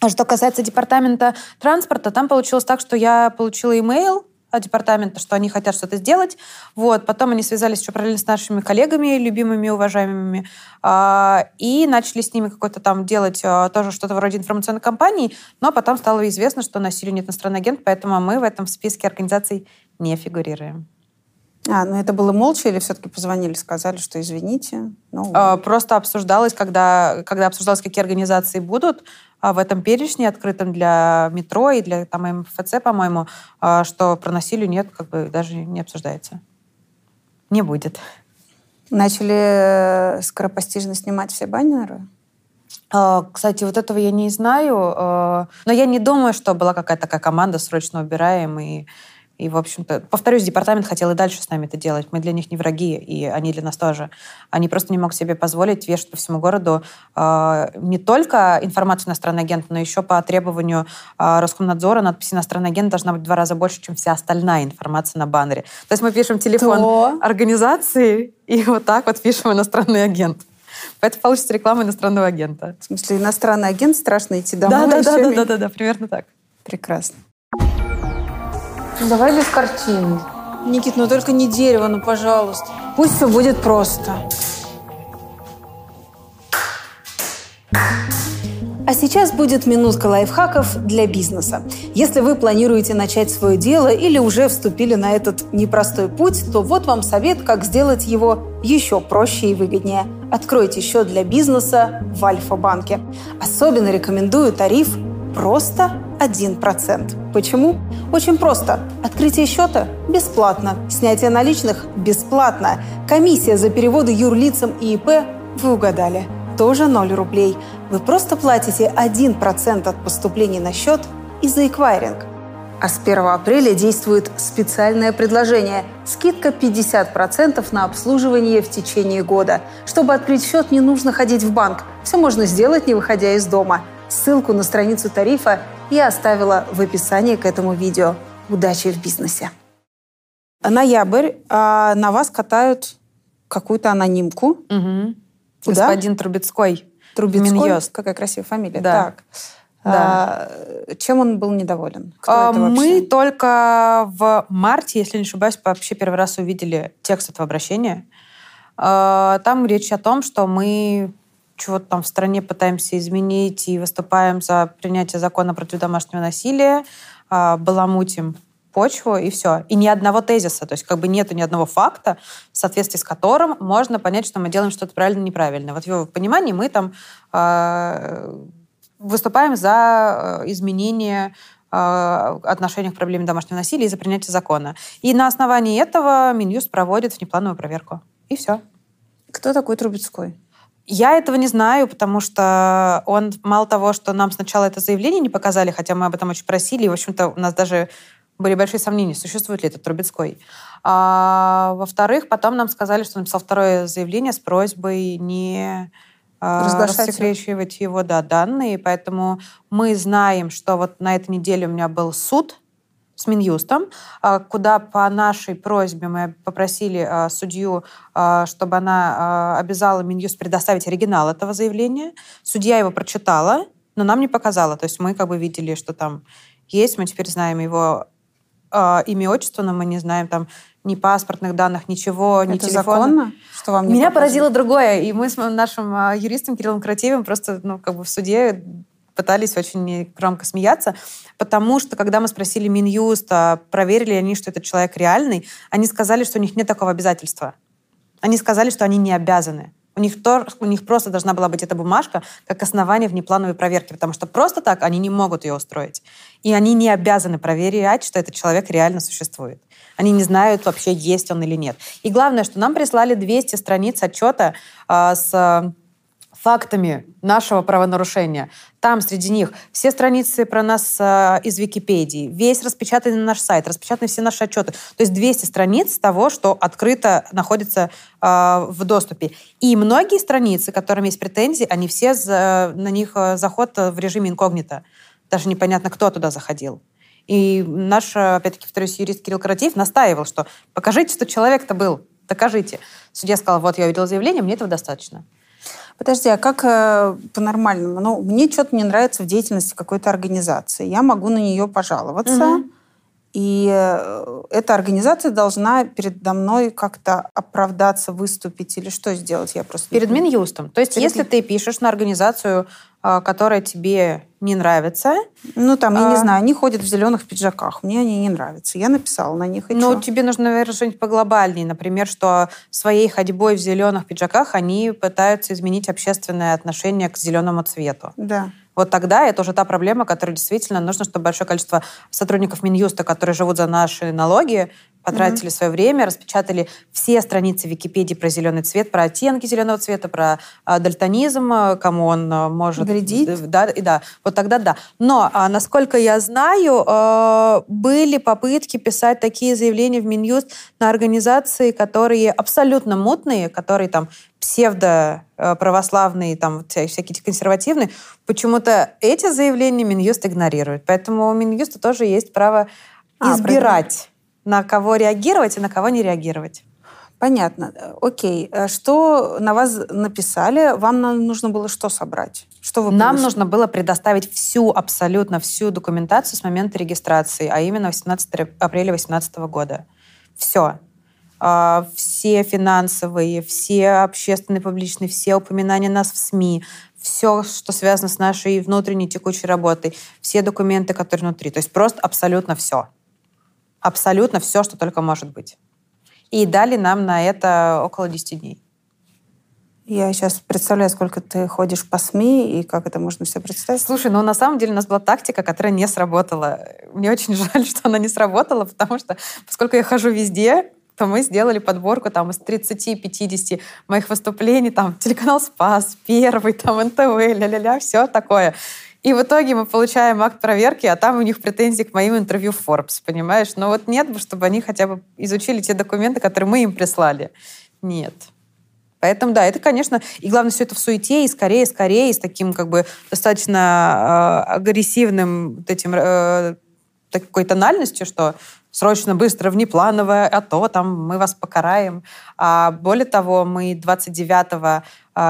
А что касается департамента транспорта, там получилось так, что я получила имейл от департамента, что они хотят что-то сделать. Вот. Потом они связались еще параллельно с нашими коллегами, любимыми, уважаемыми, и начали с ними какой-то там делать тоже что-то вроде информационной кампании, но потом стало известно, что «Насилию нет» иностранный агент, поэтому мы в этом списке организаций не фигурируем. А, ну это было молча или все-таки позвонили, сказали, что извините? Ну, а, просто обсуждалось, когда, когда обсуждалось, какие организации будут а в этом перечне, открытом для метро и для там, МФЦ, по-моему, а, что про «Насилию нет», как бы даже не обсуждается. Не будет. Начали скоропостижно снимать все баннеры? Кстати, вот этого я не знаю, но я не думаю, что была какая-то такая команда, срочно убираем и... И, в общем-то, повторюсь, департамент хотел и дальше с нами это делать. Мы для них не враги, и они для нас тоже. Они просто не могут себе позволить вешать по всему городу э, не только информацию иностранный агент, но еще по требованию э, Роскомнадзора надпись «Иностранный агент» должна быть в два раза больше, чем вся остальная информация на баннере. То есть мы пишем телефон То... организации, и вот так вот пишем «Иностранный агент». Поэтому получится реклама иностранного агента. В смысле, иностранный агент, страшно идти домой? Да-да-да, примерно так. Прекрасно. Давай без картин. Никит, ну только не дерево, ну пожалуйста. Пусть все будет просто. А сейчас будет минутка лайфхаков для бизнеса. Если вы планируете начать свое дело или уже вступили на этот непростой путь, то вот вам совет, как сделать его еще проще и выгоднее. Откройте счет для бизнеса в Альфа-банке. Особенно рекомендую тариф «Просто один процент». Почему? Очень просто. Открытие счета – бесплатно. Снятие наличных – бесплатно. Комиссия за переводы юрлицам и ИП – вы угадали. Тоже ноль рублей. Вы просто платите один процент от поступлений на счет и за эквайринг. А с первого апреля действует специальное предложение – скидка пятьдесят процентов на обслуживание в течение года. Чтобы открыть счет, не нужно ходить в банк. Все можно сделать, не выходя из дома. Ссылку на страницу тарифа я оставила в описании к этому видео. Удачи в бизнесе! Ноябрь. А на вас катают какую-то анонимку. Угу. Куда? Господин Трубецкой. Трубецкой? Минюст. Какая красивая фамилия. Да. Так. Да. А, чем он был недоволен? А, мы только в марте, если не ошибаюсь, вообще первый раз увидели текст этого обращения. А, там речь о том, что мы чего-то там в стране пытаемся изменить и выступаем за принятие закона против домашнего насилия, а, баламутим почву, и все. И ни одного тезиса, то есть как бы нету ни одного факта, в соответствии с которым можно понять, что мы делаем что-то правильно-неправильно. Вот в его понимании мы там э, выступаем за изменение э, отношения к проблеме домашнего насилия и за принятие закона. И на основании этого Минюст проводит внеплановую проверку. И все. Кто такой Трубецкой? Я этого не знаю, потому что он, мало того, что нам сначала это заявление не показали, хотя мы об этом очень просили, и, в общем-то, у нас даже были большие сомнения, существует ли этот Трубецкой. А, во-вторых, потом нам сказали, что написал второе заявление с просьбой не рассекречивать его да, данные. Поэтому мы знаем, что вот на этой неделе у меня был суд с Минюстом, куда по нашей просьбе мы попросили судью, чтобы она обязала Минюст предоставить оригинал этого заявления. Судья его прочитала, но нам не показала. То есть мы как бы видели, что там есть, мы теперь знаем его имя, отчество, но мы не знаем там ни паспортных данных, ничего, ни телефона. Это законно, что вам не Меня показывают? Поразило другое. И мы с нашим юристом Кириллом Каратеевым просто ну, как бы в суде пытались очень громко смеяться, потому что, когда мы спросили Минюста, проверили они, что этот человек реальный, они сказали, что у них нет такого обязательства. Они сказали, что они не обязаны. У них, то, у них просто должна была быть эта бумажка как основание внеплановой проверки, потому что просто так они не могут ее устроить. И они не обязаны проверять, что этот человек реально существует. Они не знают вообще, есть он или нет. И главное, что нам прислали двести страниц отчета э, с фактами нашего правонарушения. Там среди них все страницы про нас э, из Википедии, весь распечатанный наш сайт, распечатаны все наши отчеты. То есть двести страниц того, что открыто находится э, в доступе. И многие страницы, которым есть претензии, они все, за, на них заход в режиме инкогнито. Даже непонятно, кто туда заходил. И наш, опять-таки, второй юрист Кирилл Каратеев настаивал, что покажите, что человек-то был, докажите. Судья сказал, вот, я увидела заявление, мне этого достаточно. Подожди, а как э, по-нормальному? Ну, мне что-то не нравится в деятельности какой-то организации. Я могу на нее пожаловаться, mm-hmm. и э, эта организация должна передо мной как-то оправдаться, выступить или что сделать? Я просто перед Минюстом. То есть, перед... если ты пишешь на организацию, э, которая тебе не нравится... Ну, там, я а... не знаю, они ходят в зеленых пиджаках, мне они не нравятся. Я написала на них, и Ну, чё? Тебе нужно, наверное, что-нибудь поглобальнее. Например, что своей ходьбой в зеленых пиджаках они пытаются изменить общественное отношение к зеленому цвету. Да. Вот тогда это уже та проблема, которая действительно нужно, чтобы большое количество сотрудников Минюста, которые живут за наши налоги, потратили mm-hmm. свое время, распечатали все страницы Википедии про зеленый цвет, про оттенки зеленого цвета, про дальтонизм, кому он может... Вредит. Да, да. Вот тогда да. Но, насколько я знаю, были попытки писать такие заявления в Минюст на организации, которые абсолютно мутные, которые там псевдоправославные, там всякие консервативные. Почему-то эти заявления Минюст игнорирует. Поэтому у Минюста тоже есть право избирать... А, на кого реагировать и на кого не реагировать. Понятно. Окей. Что на вас написали? Вам нужно было что собрать? Что вы Нам нужно было предоставить всю, абсолютно всю документацию с момента регистрации, а именно восемнадцатого апреля две тысячи восемнадцатого года. Все. Все финансовые, все общественные, публичные, все упоминания нас в СМИ, все, что связано с нашей внутренней текущей работой, все документы, которые внутри. То есть просто абсолютно все. Абсолютно все, что только может быть. И дали нам на это около десяти дней. Я сейчас представляю, сколько ты ходишь по СМИ и как это можно все представить. Слушай, ну на самом деле у нас была тактика, которая не сработала. Мне очень жаль, что она не сработала, потому что поскольку я хожу везде, то мы сделали подборку там из тридцати-пятидесяти моих выступлений, там телеканал «Спас», «Первый», там эн тэ вэ, ля-ля-ля, все такое. И в итоге мы получаем акт проверки, а там у них претензии к моим интервью в Forbes, понимаешь? Но вот нет бы, чтобы они хотя бы изучили те документы, которые мы им прислали. Нет. Поэтому, да, это, конечно... И главное, все это в суете, и скорее, скорее, с таким как бы достаточно э, агрессивным вот этим, э, такой тональностью, что срочно, быстро, внеплановое, а то там мы вас покараем. А более того, мы двадцать девятого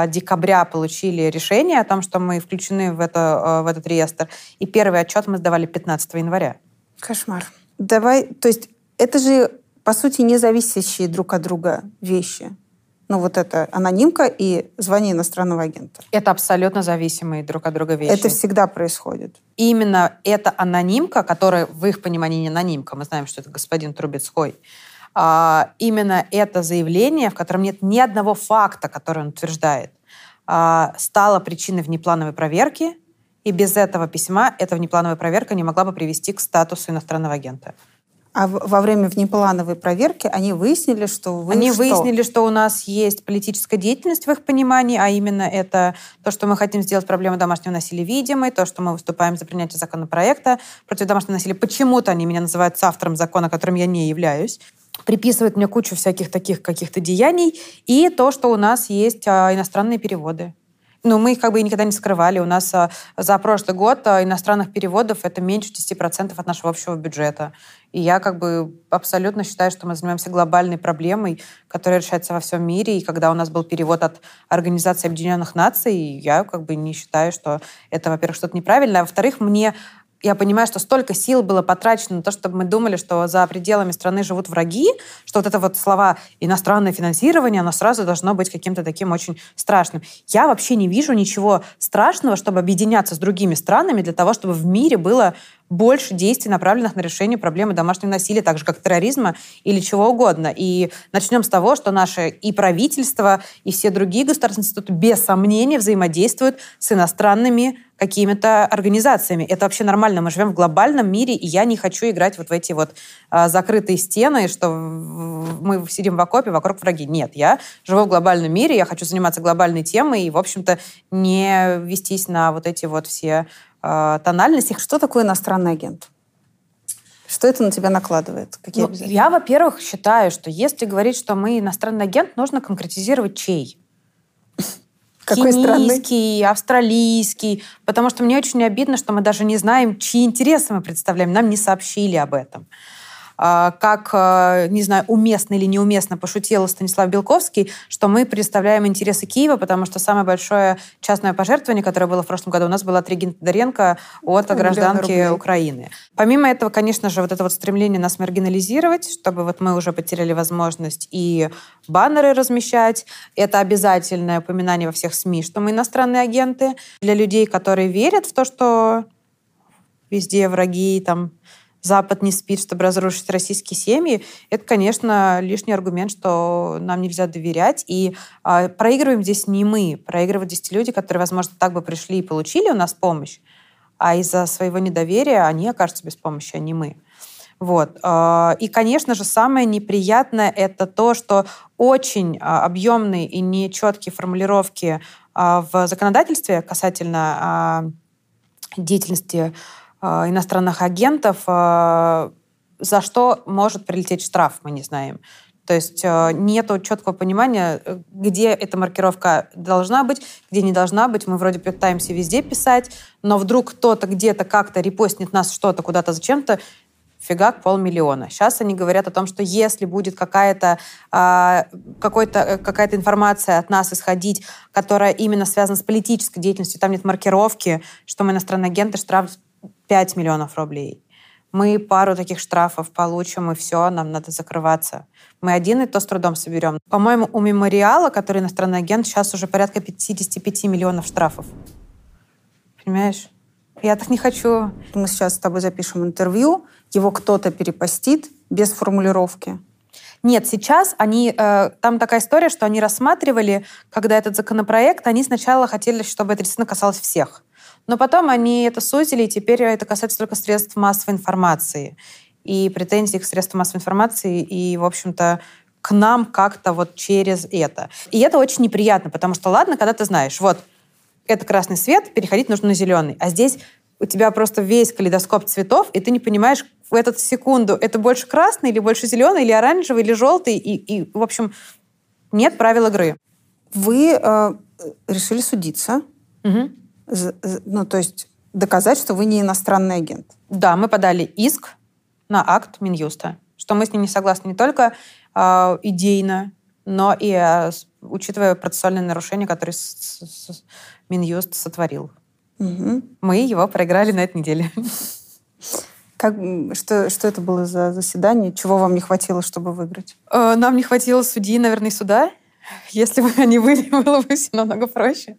декабря получили решение о том, что мы включены в, это, в этот реестр, и первый отчет мы сдавали пятнадцатого января. Кошмар. Давай, то есть это же, по сути, не зависящие друг от друга вещи. Ну, вот это анонимка и звание иностранного агента. Это абсолютно зависимые друг от друга вещи. Это всегда происходит. И именно эта анонимка, которая в их понимании не анонимка, мы знаем, что это господин Трубецкой, именно это заявление, в котором нет ни одного факта, который он утверждает, стало причиной внеплановой проверки, и без этого письма эта внеплановая проверка не могла бы привести к статусу иностранного агента. А во время внеплановой проверки они выяснили, что вы Они что? выяснили, что у нас есть политическая деятельность в их понимании, а именно это то, что мы хотим сделать проблему домашнего насилия видимой, то, что мы выступаем за принятие законопроекта против домашнего насилия. Почему-то они меня называют автором закона, которым я не являюсь. Приписывают мне кучу всяких таких каких-то деяний. И то, что у нас есть иностранные переводы. Ну, мы их как бы никогда не скрывали. У нас за прошлый год иностранных переводов это меньше десяти процентов от нашего общего бюджета. И я как бы абсолютно считаю, что мы занимаемся глобальной проблемой, которая решается во всем мире. И когда у нас был перевод от Организации Объединенных Наций, я как бы не считаю, что это, во-первых, что-то неправильно, а во-вторых, мне... Я понимаю, что столько сил было потрачено на то, чтобы мы думали, что за пределами страны живут враги, что вот это вот слова «иностранное финансирование», оно сразу должно быть каким-то таким очень страшным. Я вообще не вижу ничего страшного, чтобы объединяться с другими странами для того, чтобы в мире было больше действий, направленных на решение проблемы домашнего насилия, так же, как терроризма или чего угодно. И начнем с того, что наше и правительство, и все другие государственные институты без сомнения взаимодействуют с иностранными какими-то организациями. Это вообще нормально. Мы живем в глобальном мире, и я не хочу играть вот в эти вот а, закрытые стены, что мы сидим в окопе, вокруг враги. Нет, я живу в глобальном мире, я хочу заниматься глобальной темой и, в общем-то, не вестись на вот эти вот все а, тональности. Что такое иностранный агент? Что это на тебя накладывает? Какие ну, обязательства? Я, во-первых, считаю, что если говорить, что мы иностранный агент, нужно конкретизировать чей. Какой кенийский, австралийский. Потому что мне очень обидно, что мы даже не знаем, чьи интересы мы представляем. Нам не сообщили об этом. Как, не знаю, уместно или неуместно пошутил Станислав Белковский, что мы представляем интересы Киева, потому что самое большое частное пожертвование, которое было в прошлом году, у нас было от Регины Тодоренко от гражданки Украины. Помимо этого, конечно же, вот это вот стремление нас маргинализировать, чтобы вот мы уже потеряли возможность и баннеры размещать. Это обязательное упоминание во всех СМИ, что мы иностранные агенты. Для людей, которые верят в то, что везде враги, там... Запад не спит, чтобы разрушить российские семьи, это, конечно, лишний аргумент, что нам нельзя доверять. И э, проигрываем здесь не мы, проигрывают здесь те люди, которые, возможно, так бы пришли и получили у нас помощь, а из-за своего недоверия они окажутся без помощи, а не мы. Вот. И, конечно же, самое неприятное – это то, что очень объемные и нечеткие формулировки в законодательстве касательно деятельности иностранных агентов, за что может прилететь штраф, мы не знаем. То есть нет четкого понимания, где эта маркировка должна быть, где не должна быть. Мы вроде пытаемся везде писать, но вдруг кто-то где-то как-то репостнет нас что-то куда-то зачем-то, фигак, полмиллиона. Сейчас они говорят о том, что если будет какая-то, э, какой-то, какая-то информация от нас исходить, которая именно связана с политической деятельностью, там нет маркировки, что мы иностранные агенты, штраф пять миллионов рублей. Мы пару таких штрафов получим, и все, нам надо закрываться. Мы один и то с трудом соберем. По-моему, у «Мемориала», который иностранный агент, сейчас уже порядка пятьдесят пять миллионов штрафов. Понимаешь? Я так не хочу. Мы сейчас с тобой запишем интервью, его кто-то перепостит без формулировки. Нет, сейчас они... Э, там такая история, что они рассматривали, когда этот законопроект, они сначала хотели, чтобы это действительно касалось всех. Но потом они это сузили, и теперь это касается только средств массовой информации. И претензии к средствам массовой информации, и, в общем-то, к нам как-то вот через это. И это очень неприятно, потому что, ладно, когда ты знаешь, вот, это красный свет, переходить нужно на зеленый. А здесь у тебя просто весь калейдоскоп цветов, и ты не понимаешь в эту секунду, это больше красный, или больше зеленый, или оранжевый, или желтый. И, и в общем, нет правил игры. Вы э, решили судиться. Угу. Ну, то есть доказать, что вы не иностранный агент. Да, мы подали иск на акт Минюста, что мы с ним не согласны не только э, идейно, но и э, учитывая процессуальные нарушения, которые с, с, с Минюст сотворил. Угу. Мы его проиграли на этой неделе. Как, что, что это было за заседание? Чего вам не хватило, чтобы выиграть? Э, нам не хватило судьи, наверное, суда. Если бы они были, было бы все намного проще.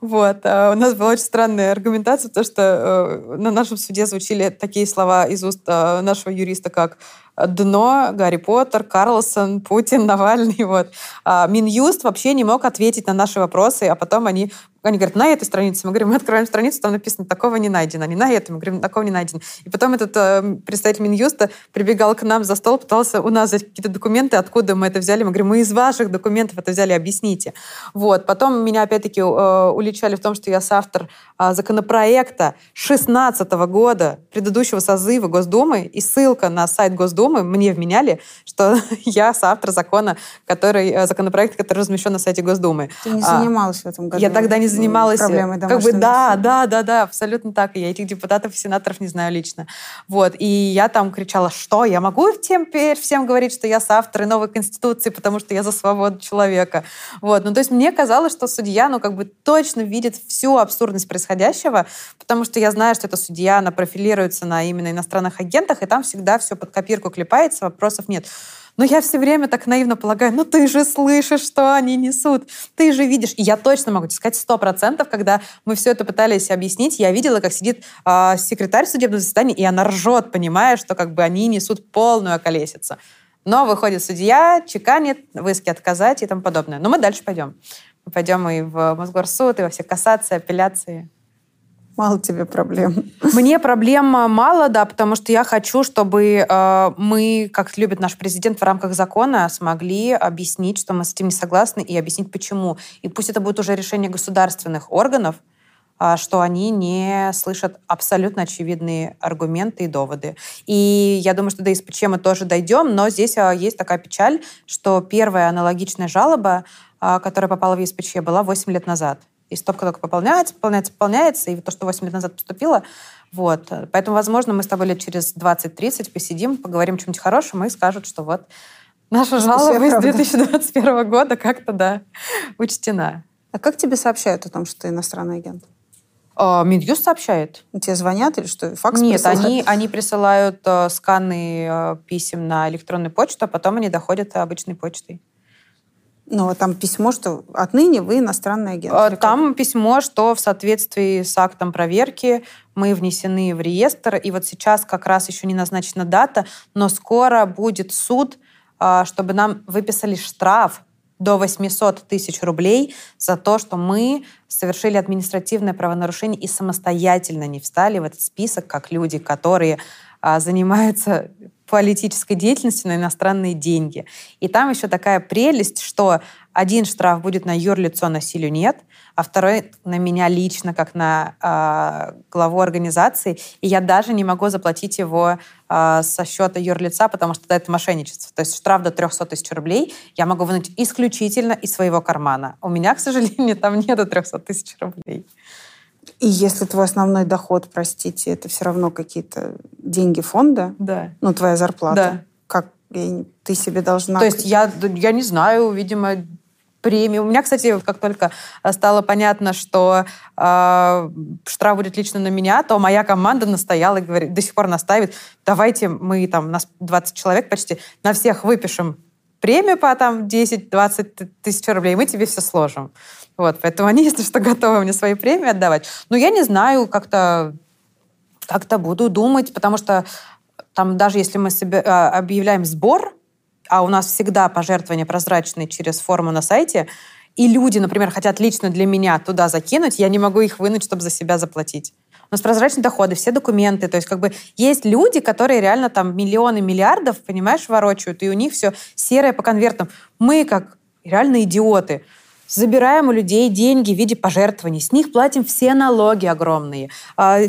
Вот. А у нас была очень странная аргументация, потому что э, на нашем суде звучили такие слова из уст э, нашего юриста, как «Дно», «Гарри Поттер», «Карлсон», «Путин», «Навальный». Вот. А Минюст вообще не мог ответить на наши вопросы, а потом они, они говорят, на этой странице. Мы говорим, мы открываем страницу, там написано, такого не найдено. Они на этой, мы говорим, такого не найдено. И потом этот э, представитель Минюста прибегал к нам за стол, пытался у нас взять какие-то документы, откуда мы это взяли. Мы говорим, мы из ваших документов это взяли, объясните. Вот. Потом меня опять-таки э, уличали в том, что я соавтор э, законопроекта шестнадцатого года предыдущего созыва Госдумы, и ссылка на сайт Госдумы. Мне вменяли, что я соавтор закона, который, законопроект, который размещен на сайте Госдумы. Ты не занималась в этом году? Я тогда не занималась. Проблемой как бы, да, да, да, да, абсолютно так. Я этих депутатов и сенаторов не знаю лично. Вот. И я там кричала, что я могу теперь всем говорить, что я соавтор новой конституции, потому что я за свободу человека. Вот. Ну, то есть мне казалось, что судья, ну, как бы точно видит всю абсурдность происходящего, потому что я знаю, что эта судья, она профилируется на именно иностранных агентах, и там всегда все под копирку клепается, вопросов нет. Но я все время так наивно полагаю, ну ты же слышишь, что они несут, ты же видишь. И я точно могу тебе сказать сто процентов, когда мы все это пытались объяснить, я видела, как сидит э, секретарь судебного заседания, и она ржет, понимая, что как бы они несут полную околесицу. Но выходит судья, чеканит, в иске отказать и тому подобное. Но мы дальше пойдем. Мы пойдем и в Мосгорсуд, и во все кассации, апелляции. Мало тебе проблем. Мне проблем мало, да, потому что я хочу, чтобы э, мы, как любит наш президент, в рамках закона смогли объяснить, что мы с этим не согласны, и объяснить, почему. И пусть это будет уже решение государственных органов, э, что они не слышат абсолютно очевидные аргументы и доводы. И я думаю, что до ЕСПЧ мы тоже дойдем, но здесь э, есть такая печаль, что первая аналогичная жалоба, э, которая попала в ЕСПЧ, была восемь лет назад. И стопка только пополняется, пополняется, пополняется. И то, что восемь лет назад поступило. Вот. Поэтому, возможно, мы с тобой лет через двадцать-тридцать посидим, поговорим о чем-нибудь хорошем и скажут, что вот наша жалоба из две тысячи двадцать первого года как-то, да, учтена. А как тебе сообщают о том, что ты иностранный агент? А, Минюст сообщает. Тебе звонят или что? Факс Нет, присылают? Они, они присылают э, сканы э, писем на электронную почту, а потом они доходят обычной почтой. Но там письмо, что отныне вы иностранный агент. Там письмо, что в соответствии с актом проверки мы внесены в реестр. И вот сейчас как раз еще не назначена дата, но скоро будет суд, чтобы нам выписали штраф до восемьсот тысяч рублей за то, что мы совершили административное правонарушение и самостоятельно не встали в этот список, как люди, которые занимаются политической деятельностью на иностранные деньги. И там еще такая прелесть, что один штраф будет на юрлицо «Насилию нет», а второй на меня лично, как на э, главу организации. И я даже не могу заплатить его э, со счета юрлица, потому что это мошенничество. То есть штраф до триста тысяч рублей я могу вынуть исключительно из своего кармана. У меня, к сожалению, там нету триста тысяч рублей. И если твой основной доход, простите, это все равно какие-то деньги фонда, да. Ну, твоя зарплата, да. Как ты себе должна... То есть я, я не знаю, видимо, премии. У меня, кстати, как только стало понятно, что э, штраф будет лично на меня, то моя команда настояла и говорит, до сих пор настаивает, давайте мы там, нас двадцать человек почти, на всех выпишем премию по там десять-двадцать тысяч рублей, мы тебе все сложим. Вот, поэтому они, если что, готовы мне свои премии отдавать. Но я не знаю, как-то, как-то буду думать, потому что там даже если мы себе объявляем сбор, а у нас всегда пожертвования прозрачные через форму на сайте, и люди, например, хотят лично для меня туда закинуть, я не могу их вынуть, чтобы за себя заплатить. У нас прозрачные доходы, все документы. То есть как бы есть люди, которые реально там миллионы, миллиардов, понимаешь, ворочают, и у них все серое по конвертам. Мы, как реально идиоты, забираем у людей деньги в виде пожертвований. С них платим все налоги огромные,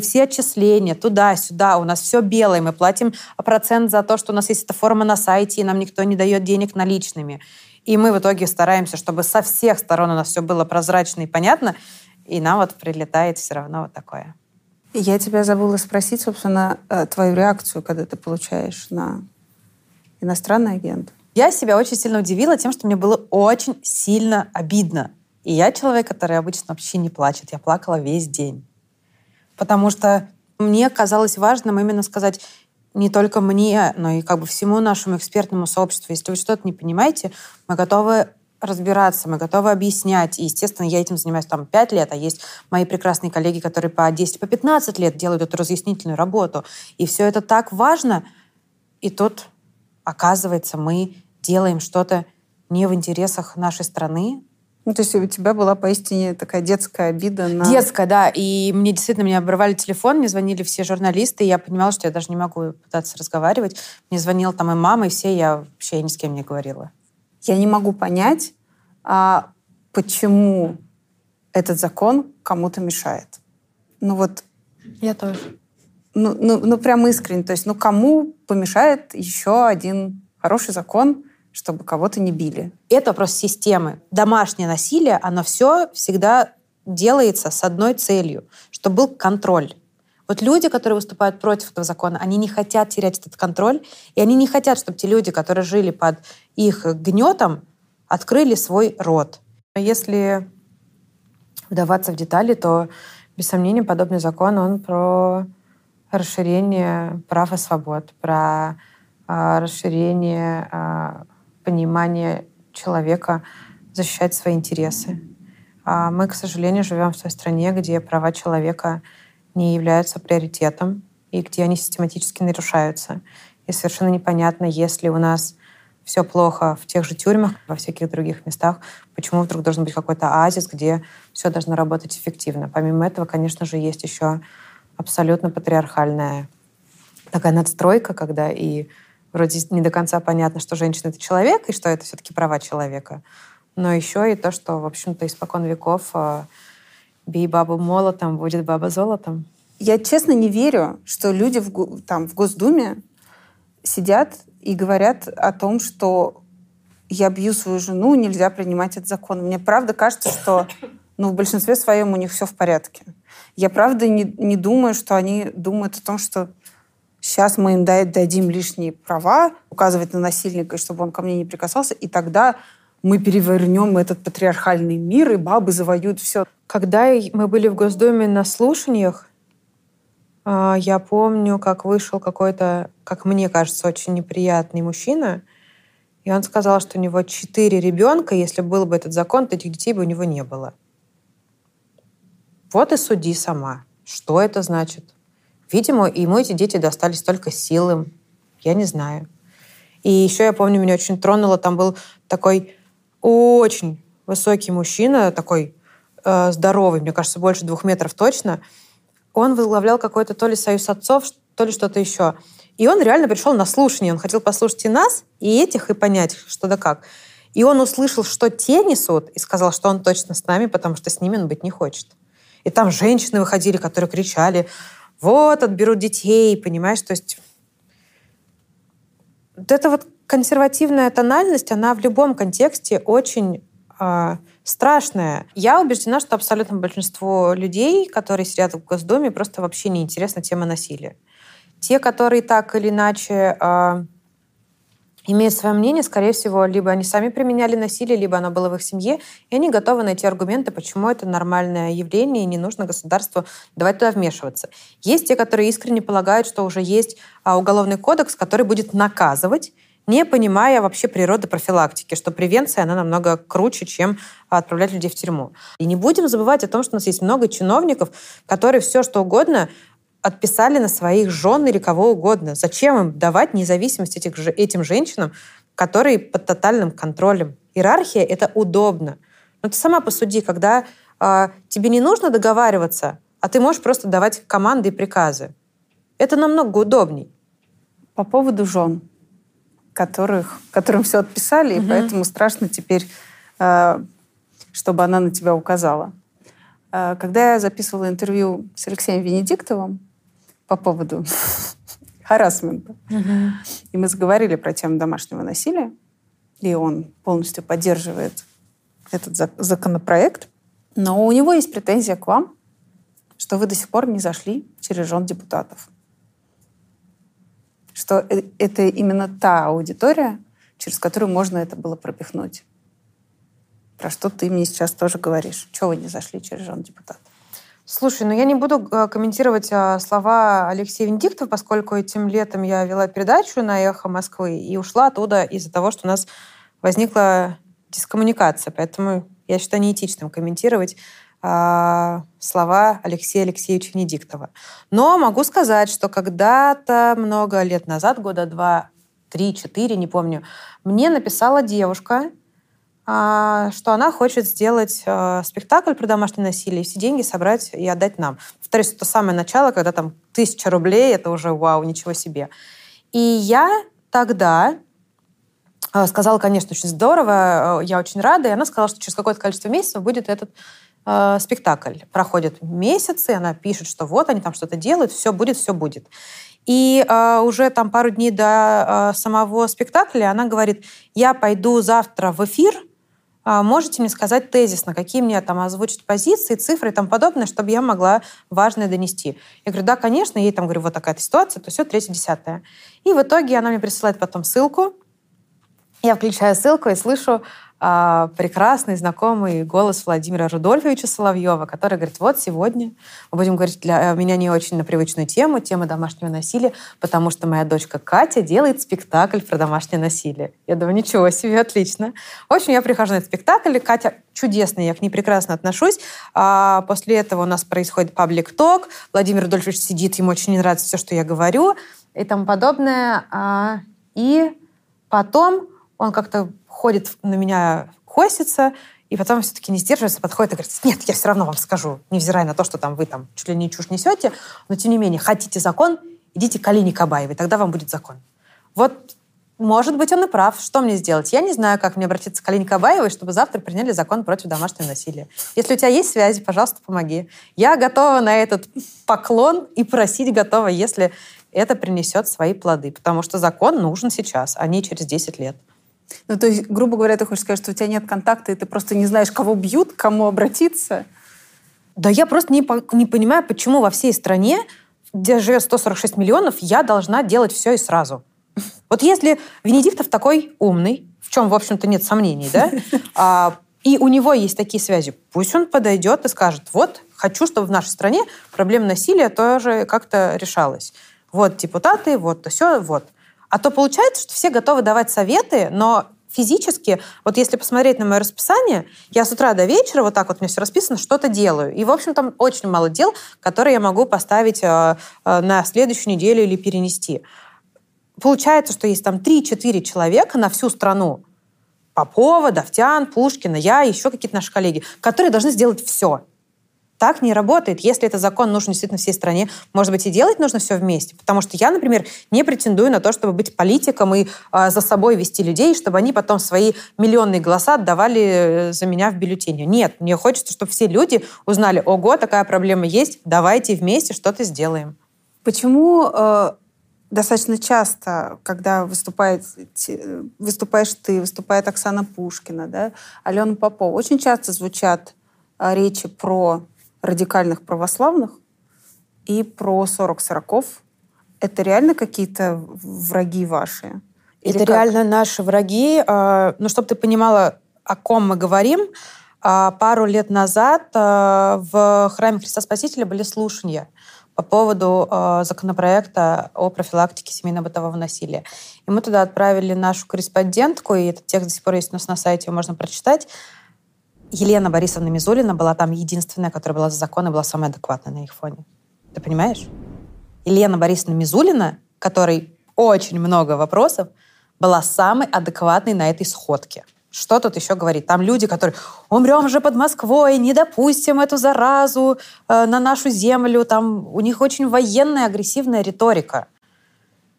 все отчисления туда-сюда. У нас все белое. Мы платим процент за то, что у нас есть эта форма на сайте, и нам никто не дает денег наличными. И мы в итоге стараемся, чтобы со всех сторон у нас все было прозрачно и понятно, и нам вот прилетает все равно вот такое. Я тебя забыла спросить, собственно, твою реакцию, когда ты получаешь на иностранный агент. Я себя очень сильно удивила тем, что мне было очень сильно обидно. И я человек, который обычно вообще не плачет. Я плакала весь день. Потому что мне казалось важным именно сказать не только мне, но и как бы всему нашему экспертному сообществу. Если вы что-то не понимаете, мы готовы разбираться, мы готовы объяснять. И, естественно, я этим занимаюсь там пять лет, а есть мои прекрасные коллеги, которые по десять, по пятнадцать лет делают эту разъяснительную работу. И все это так важно. И тут, оказывается, мы делаем что-то не в интересах нашей страны. Ну, то есть у тебя была поистине такая детская обида на... Детская, да. И мне действительно, меня обрывали телефон, мне звонили все журналисты, и я понимала, что я даже не могу пытаться разговаривать. Мне звонила там и мама, и все, я вообще ни с кем не говорила. Я не могу понять, а почему этот закон кому-то мешает. Ну вот... Я тоже. Ну, ну, ну прям искренне. То есть ну кому помешает еще один хороший закон, чтобы кого-то не били? Это вопрос системы. Домашнее насилие, оно все всегда делается с одной целью, чтобы был контроль. Вот люди, которые выступают против этого закона, они не хотят терять этот контроль, и они не хотят, чтобы те люди, которые жили под их гнетом, открыли свой рот. Если вдаваться в детали, то, без сомнения, подобный закон, он про расширение прав и свобод, про э, расширение... Э, понимание человека защищать свои интересы. А мы, к сожалению, живем в той стране, где права человека не являются приоритетом и где они систематически нарушаются. И совершенно непонятно, если у нас все плохо в тех же тюрьмах, во всяких других местах, почему вдруг должен быть какой-то оазис, где все должно работать эффективно. Помимо этого, конечно же, есть еще абсолютно патриархальная такая надстройка, когда и вроде не до конца понятно, что женщина — это человек, и что это все-таки права человека. Но еще и то, что, в общем-то, испокон веков «бей бабу молотом, будет баба золотом». Я честно не верю, что люди в, там, в Госдуме сидят и говорят о том, что я бью свою жену, нельзя принимать этот закон. Мне правда кажется, что ну, в большинстве своем у них все в порядке. Я правда не, не думаю, что они думают о том, что сейчас мы им дадим лишние права, указывать на насильника, чтобы он ко мне не прикасался, и тогда мы перевернем этот патриархальный мир, и бабы завоюют все. Когда мы были в Госдуме на слушаниях, я помню, как вышел какой-то, как мне кажется, очень неприятный мужчина, и он сказал, что у него четыре ребенка, если был бы этот закон, то этих детей бы у него не было. Вот и суди сама, что это значит. Видимо, ему эти дети достались только силой. Я не знаю. И еще я помню, меня очень тронуло, там был такой очень высокий мужчина, такой э, здоровый, мне кажется, больше двух метров точно. Он возглавлял какой-то то ли союз отцов, то ли что-то еще. И он реально пришел на слушание. Он хотел послушать и нас, и этих, и понять, что да как. И он услышал, что те несут, и сказал, что он точно с нами, потому что с ними он быть не хочет. И там женщины выходили, которые кричали... Вот, отберут детей, понимаешь? То есть вот эта вот консервативная тональность, она в любом контексте очень э, страшная. Я убеждена, что абсолютно большинство людей, которые сидят в Госдуме, просто вообще не интересна тема насилия. Те, которые так или иначе э, имеют свое мнение, скорее всего, либо они сами применяли насилие, либо оно было в их семье, и они готовы найти аргументы, почему это нормальное явление, и не нужно государству давать туда вмешиваться. Есть те, которые искренне полагают, что уже есть уголовный кодекс, который будет наказывать, не понимая вообще природы профилактики, что превенция, она намного круче, чем отправлять людей в тюрьму. И не будем забывать о том, что у нас есть много чиновников, которые все что угодно отписали на своих жен или кого угодно. Зачем им давать независимость этих, этим женщинам, которые под тотальным контролем? Иерархия — это удобно. Но ты сама посуди, когда э, тебе не нужно договариваться, а ты можешь просто давать команды и приказы. Это намного удобней. По поводу жен, которых, которым все отписали, угу. И поэтому страшно теперь, э, чтобы она на тебя указала. Э, когда я записывала интервью с Алексеем Венедиктовым, по поводу харассмента. Uh-huh. И мы заговорили про тему домашнего насилия, и он полностью поддерживает этот законопроект. Но у него есть претензия к вам, что вы до сих пор не зашли через жен депутатов. Что это именно та аудитория, через которую можно это было пропихнуть. Про что ты мне сейчас тоже говоришь. Чего вы не зашли через жен депутатов? Слушай, ну я не буду комментировать слова Алексея Венедиктова, поскольку этим летом я вела передачу на «Эхо Москвы» и ушла оттуда из-за того, что у нас возникла дискоммуникация. Поэтому я считаю неэтичным комментировать э, слова Алексея Алексеевича Венедиктова. Но могу сказать, что когда-то много лет назад, года два, три, четыре, не помню, мне написала девушка, что она хочет сделать спектакль про домашнее насилие, все деньги собрать и отдать нам. Повторюсь, это самое начало, когда там тысяча рублей, это уже вау, ничего себе. И я тогда сказала, конечно, очень здорово, я очень рада, и она сказала, что через какое-то количество месяцев будет этот э, спектакль. Проходят месяцы, она пишет, что вот, они там что-то делают, все будет, все будет. И э, уже там пару дней до э, самого спектакля она говорит, я пойду завтра в эфир, можете мне сказать тезисно, какие мне там озвучить позиции, цифры и тому подобное, чтобы я могла важное донести. Я говорю, да, конечно, ей там говорю, вот такая-то ситуация, то все, третье, десятое. И в итоге она мне присылает потом ссылку, я включаю ссылку и слышу э, прекрасный, знакомый голос Владимира Рудольфовича Соловьева, который говорит, вот сегодня мы будем говорить для меня не очень на привычную тему, тему домашнего насилия, потому что моя дочка Катя делает спектакль про домашнее насилие. Я думаю, ничего себе, отлично. В общем, я прихожу на этот спектакль, и Катя чудесная, я к ней прекрасно отношусь. А после этого у нас происходит паблик-ток, Владимир Рудольфович сидит, ему очень не нравится все, что я говорю, и тому подобное. А, и потом он как-то ходит на меня, косится, и потом все-таки не сдерживается, подходит и говорит, нет, я все равно вам скажу, невзирая на то, что там вы там чуть ли не чушь несете, но тем не менее, хотите закон, идите к Алине Кабаевой, тогда вам будет закон. Вот, может быть, он и прав, что мне сделать? Я не знаю, как мне обратиться к Алине Кабаевой, чтобы завтра приняли закон против домашнего насилия. Если у тебя есть связи, пожалуйста, помоги. Я готова на этот поклон и просить готова, если это принесет свои плоды, потому что закон нужен сейчас, а не через десять лет. Ну, то есть, грубо говоря, ты хочешь сказать, что у тебя нет контакта, и ты просто не знаешь, кого бьют, к кому обратиться? Да я просто не, по- не понимаю, почему во всей стране, где живет сто сорок шесть миллионов, я должна делать все и сразу. Вот если Венедиктов такой умный, в чем, в общем-то, нет сомнений, да, и у него есть такие связи, пусть он подойдет и скажет, вот, хочу, чтобы в нашей стране проблема насилия тоже как-то решалась. Вот депутаты, вот все, вот. А то получается, что все готовы давать советы, но физически, вот если посмотреть на мое расписание, я с утра до вечера, вот так вот у меня все расписано, что-то делаю. И, в общем, там очень мало дел, которые я могу поставить на следующую неделю или перенести. Получается, что есть там три-четыре человека на всю страну, Попова, Довтян, Пушкина, я, еще какие-то наши коллеги, которые должны сделать все. Так не работает. Если этот закон нужен действительно всей стране, может быть, и делать нужно все вместе. Потому что я, например, не претендую на то, чтобы быть политиком и э, за собой вести людей, чтобы они потом свои миллионные голоса отдавали за меня в бюллетене. Нет, мне хочется, чтобы все люди узнали, ого, такая проблема есть, давайте вместе что-то сделаем. Почему э, достаточно часто, когда выступает, выступаешь ты, выступает Оксана Пушкина, да, Алена Попова, очень часто звучат речи про радикальных православных и про сорок сороков. Это реально какие-то враги ваши? Или это как? Реально наши враги. Ну, чтобы ты понимала, о ком мы говорим, пару лет назад в храме Христа Спасителя были слушания по поводу законопроекта о профилактике семейно-бытового насилия. И мы туда отправили нашу корреспондентку, и этот текст до сих пор есть у нас на сайте, его можно прочитать. Елена Борисовна Мизулина была там единственная, которая была за закон и была самая адекватная на их фоне. Ты понимаешь? Елена Борисовна Мизулина, которой очень много вопросов, была самой адекватной на этой сходке. Что тут еще говорить? Там люди, которые «умрем же под Москвой, не допустим эту заразу э, на нашу землю». Там у них очень военная, агрессивная риторика.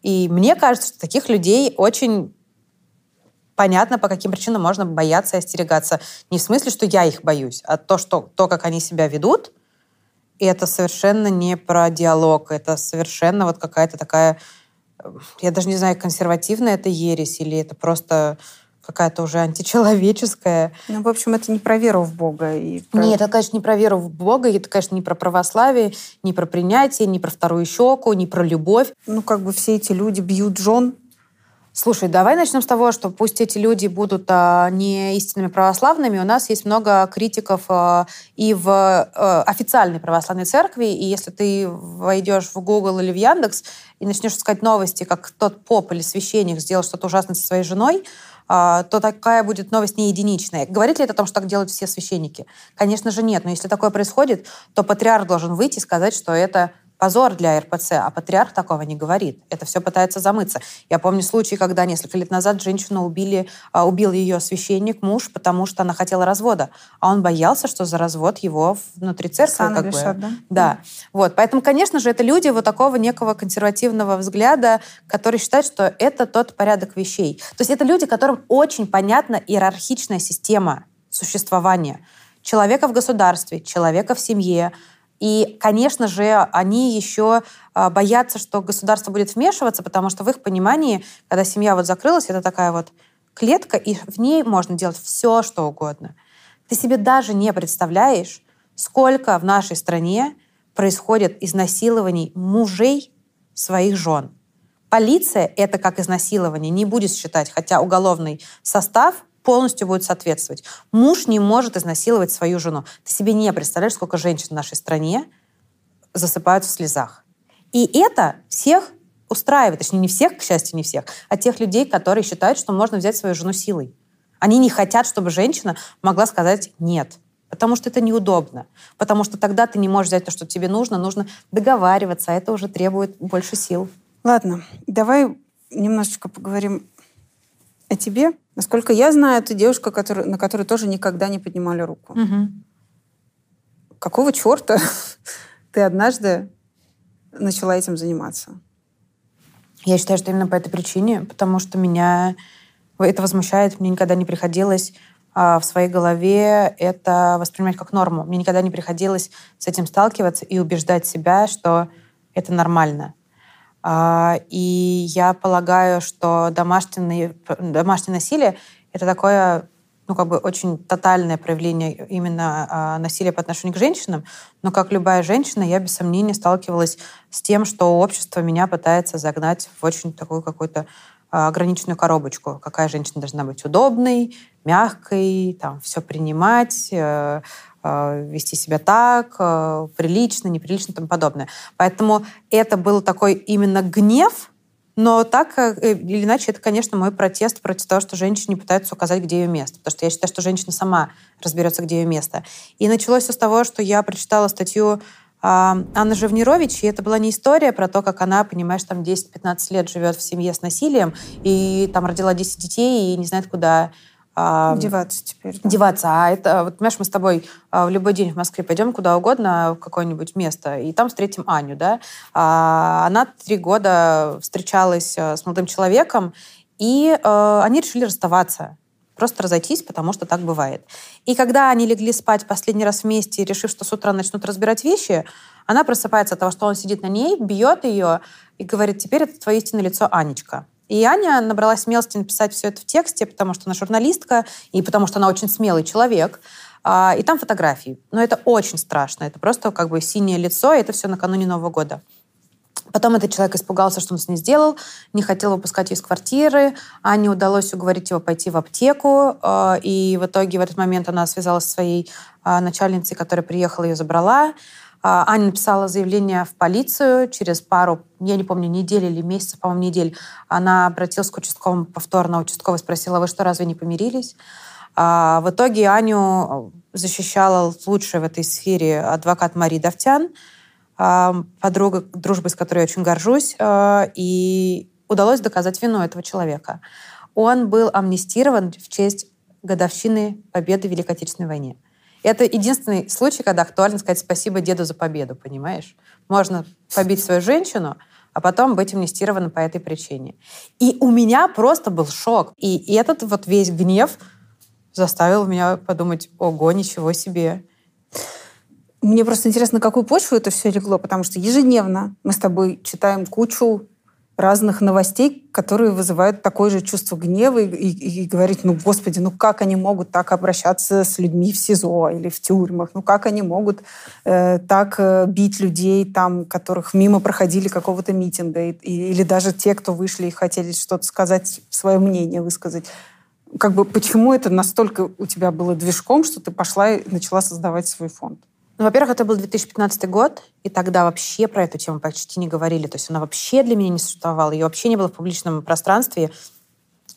И мне кажется, что таких людей очень... Понятно, по каким причинам можно бояться и остерегаться. Не в смысле, что я их боюсь, а то, что, то, как они себя ведут, и это совершенно не про диалог, это совершенно вот какая-то такая, я даже не знаю, консервативная это ересь, или это просто какая-то уже античеловеческая. Ну, в общем, это не про веру в Бога. И про... Нет, это, конечно, не про веру в Бога, это, конечно, не про православие, не про принятие, не про вторую щеку, не про любовь. Ну, как бы все эти люди бьют жен. Слушай, давай начнем с того, что пусть эти люди будут а, не истинными православными. У нас есть много критиков а, и в а, официальной православной церкви. И если ты войдешь в Google или в Яндекс и начнешь искать новости, как тот поп или священник сделал что-то ужасное со своей женой, а, то такая будет новость не единичная. Говорит ли это о том, что так делают все священники? Конечно же нет. Но если такое происходит, то патриарх должен выйти и сказать, что это... позор для РПЦ, а патриарх такого не говорит. Это все пытается замыться. Я помню случай, когда несколько лет назад женщину убили, убил ее священник, муж, потому что она хотела развода. А он боялся, что за развод его внутри церкви... Сана решат, да? Да. Вот. Поэтому, конечно же, это люди вот такого некого консервативного взгляда, которые считают, что это тот порядок вещей. То есть это люди, которым очень понятна иерархичная система существования. Человека в государстве, человека в семье. И, конечно же, они еще боятся, что государство будет вмешиваться, потому что в их понимании, когда семья вот закрылась, это такая вот клетка, и в ней можно делать все, что угодно. Ты себе даже не представляешь, сколько в нашей стране происходит изнасилований мужей своих жен. Полиция это как изнасилование не будет считать, хотя уголовный состав полностью будет соответствовать. Муж не может изнасиловать свою жену. Ты себе не представляешь, сколько женщин в нашей стране засыпают в слезах. И это всех устраивает. Точнее, не всех, к счастью, не всех, а тех людей, которые считают, что можно взять свою жену силой. Они не хотят, чтобы женщина могла сказать «нет». Потому что это неудобно. Потому что тогда ты не можешь взять то, что тебе нужно. Нужно договариваться, а это уже требует больше сил. Ладно, давай немножечко поговорим о тебе. Насколько я знаю, ты девушка, который, на которую тоже никогда не поднимали руку. Угу. Какого черта ты однажды начала этим заниматься? Я считаю, что именно по этой причине, потому что меня это возмущает. Мне никогда не приходилось а, в своей голове это воспринимать как норму. Мне никогда не приходилось с этим сталкиваться и убеждать себя, что это нормально. И я полагаю, что домашнее, домашнее насилие — это такое, ну, как бы очень тотальное проявление именно насилия по отношению к женщинам. Но как любая женщина, я без сомнения сталкивалась с тем, что общество меня пытается загнать в очень такую какую-то ограниченную коробочку. Какая женщина должна быть удобной, мягкой, там, все принимать, вести себя так, прилично, неприлично и тому подобное. Поэтому это был такой именно гнев, но так или иначе это, конечно, мой протест против того, что женщине пытаются указать, где ее место. Потому что я считаю, что женщина сама разберется, где ее место. И началось все с того, что я прочитала статью Анны Живнирович, и это была не история про то, как она, понимаешь, там десять-пятнадцать лет живет в семье с насилием, и там родила десять детей, и не знает, куда... Деваться теперь. Да. Деваться. А это, вот, понимаешь, мы с тобой в любой день в Москве пойдем куда угодно, в какое-нибудь место, и там встретим Аню, да? Она три года встречалась с молодым человеком, и они решили расставаться. Просто разойтись, потому что так бывает. И когда они легли спать последний раз вместе, решив, что с утра начнут разбирать вещи, она просыпается от того, что он сидит на ней, бьет ее и говорит: «Теперь это твое истинное лицо, Анечка». И Аня набралась смелости написать все это в тексте, потому что она журналистка, и потому что она очень смелый человек. И там фотографии. Но это очень страшно. Это просто как бы синее лицо, и это все накануне Нового года. Потом этот человек испугался, что он с ней сделал, не хотел выпускать ее из квартиры. Ане удалось уговорить его пойти в аптеку. И в итоге в этот момент она связалась со своей начальницей, которая приехала, ее забрала. Аня написала заявление в полицию. Через пару, я не помню, недель или месяцев, по-моему, недель, она обратилась к участковому повторно. Участковый спросила: «Вы что, разве не помирились?» В итоге Аню защищала лучшая в этой сфере адвокат Мария Давтян, подруга, дружбой с которой я очень горжусь, и удалось доказать вину этого человека. Он был амнистирован в честь годовщины победы в Великой Отечественной войне. Это единственный случай, когда актуально сказать спасибо деду за победу, понимаешь? Можно побить свою женщину, а потом быть амнистированным по этой причине. И у меня просто был шок. И этот вот весь гнев заставил меня подумать: ого, ничего себе. Мне просто интересно, на какую почву это все легло, потому что ежедневно мы с тобой читаем кучу разных новостей, которые вызывают такое же чувство гнева, и, и, и говорить, ну, господи, ну как они могут так обращаться с людьми в СИЗО или в тюрьмах, ну как они могут э, так э, бить людей, там, которых мимо проходили какого-то митинга, и, и, или даже те, кто вышли и хотели что-то сказать, свое мнение высказать. Как бы почему это настолько у тебя было движком, что ты пошла и начала создавать свой фонд? Ну, во-первых, это был две тысячи пятнадцатый год, и тогда вообще про эту тему почти не говорили. То есть она вообще для меня не существовала, ее вообще не было в публичном пространстве.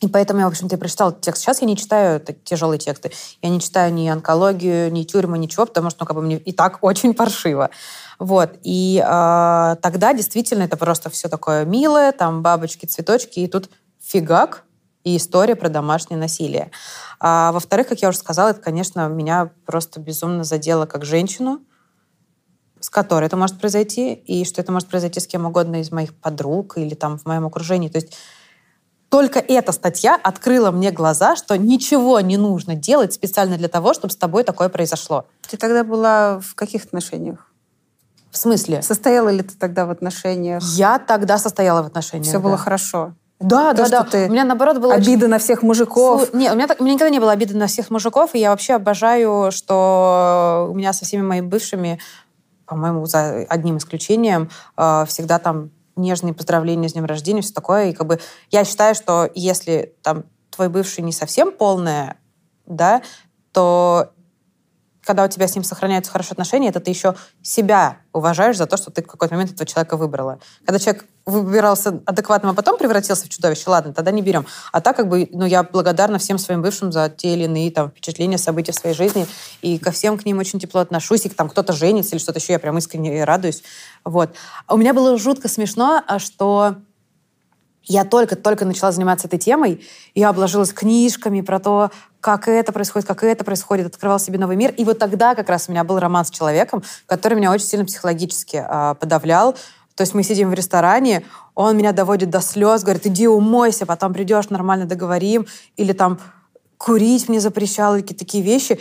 И поэтому я, в общем-то, и прочитала текст. Сейчас я не читаю тяжелые тексты. Я не читаю ни онкологию, ни тюрьму, ничего, потому что, ну, как бы мне и так очень паршиво. Вот. И э, тогда действительно это просто все такое милое, там бабочки, цветочки, и тут фигак, и история про домашнее насилие. А, во-вторых, как я уже сказала, это, конечно, меня просто безумно задело как женщину, с которой это может произойти, и что это может произойти с кем угодно из моих подруг или там в моем окружении. То есть только эта статья открыла мне глаза, что ничего не нужно делать специально для того, чтобы с тобой такое произошло. Ты тогда была в каких отношениях? В смысле? Состояла ли ты тогда в отношениях? Я тогда состояла в отношениях. Все да. Было хорошо. Да, то, да, да. У меня, наоборот, была... Обида очень... на всех мужиков. Слу... Не, у меня, так... у меня никогда не было обиды на всех мужиков, и я вообще обожаю, что у меня со всеми моими бывшими, по-моему, за одним исключением, всегда там нежные поздравления с днем рождения, все такое. И как бы я считаю, что если там твой бывший не совсем полная, да, то когда у тебя с ним сохраняются хорошие отношения, это ты еще себя уважаешь за то, что ты в какой-то момент этого человека выбрала. Когда человек выбирался адекватным, а потом превратился в чудовище, ладно, тогда не берем. А так, как бы, ну, я благодарна всем своим бывшим за те или иные там впечатления, события в своей жизни, и ко всем к ним очень тепло отношусь, и там кто-то женится или что-то еще, я прям искренне радуюсь. Вот. У меня было жутко смешно, что... Я только-только начала заниматься этой темой, я обложилась книжками про то, как это происходит, как это происходит, открывала себе новый мир. И вот тогда как раз у меня был роман с человеком, который меня очень сильно психологически э, подавлял. То есть мы сидим в ресторане, он меня доводит до слез, говорит, иди умойся, потом придешь, нормально договорим. Или там курить мне запрещал, или какие-то такие вещи.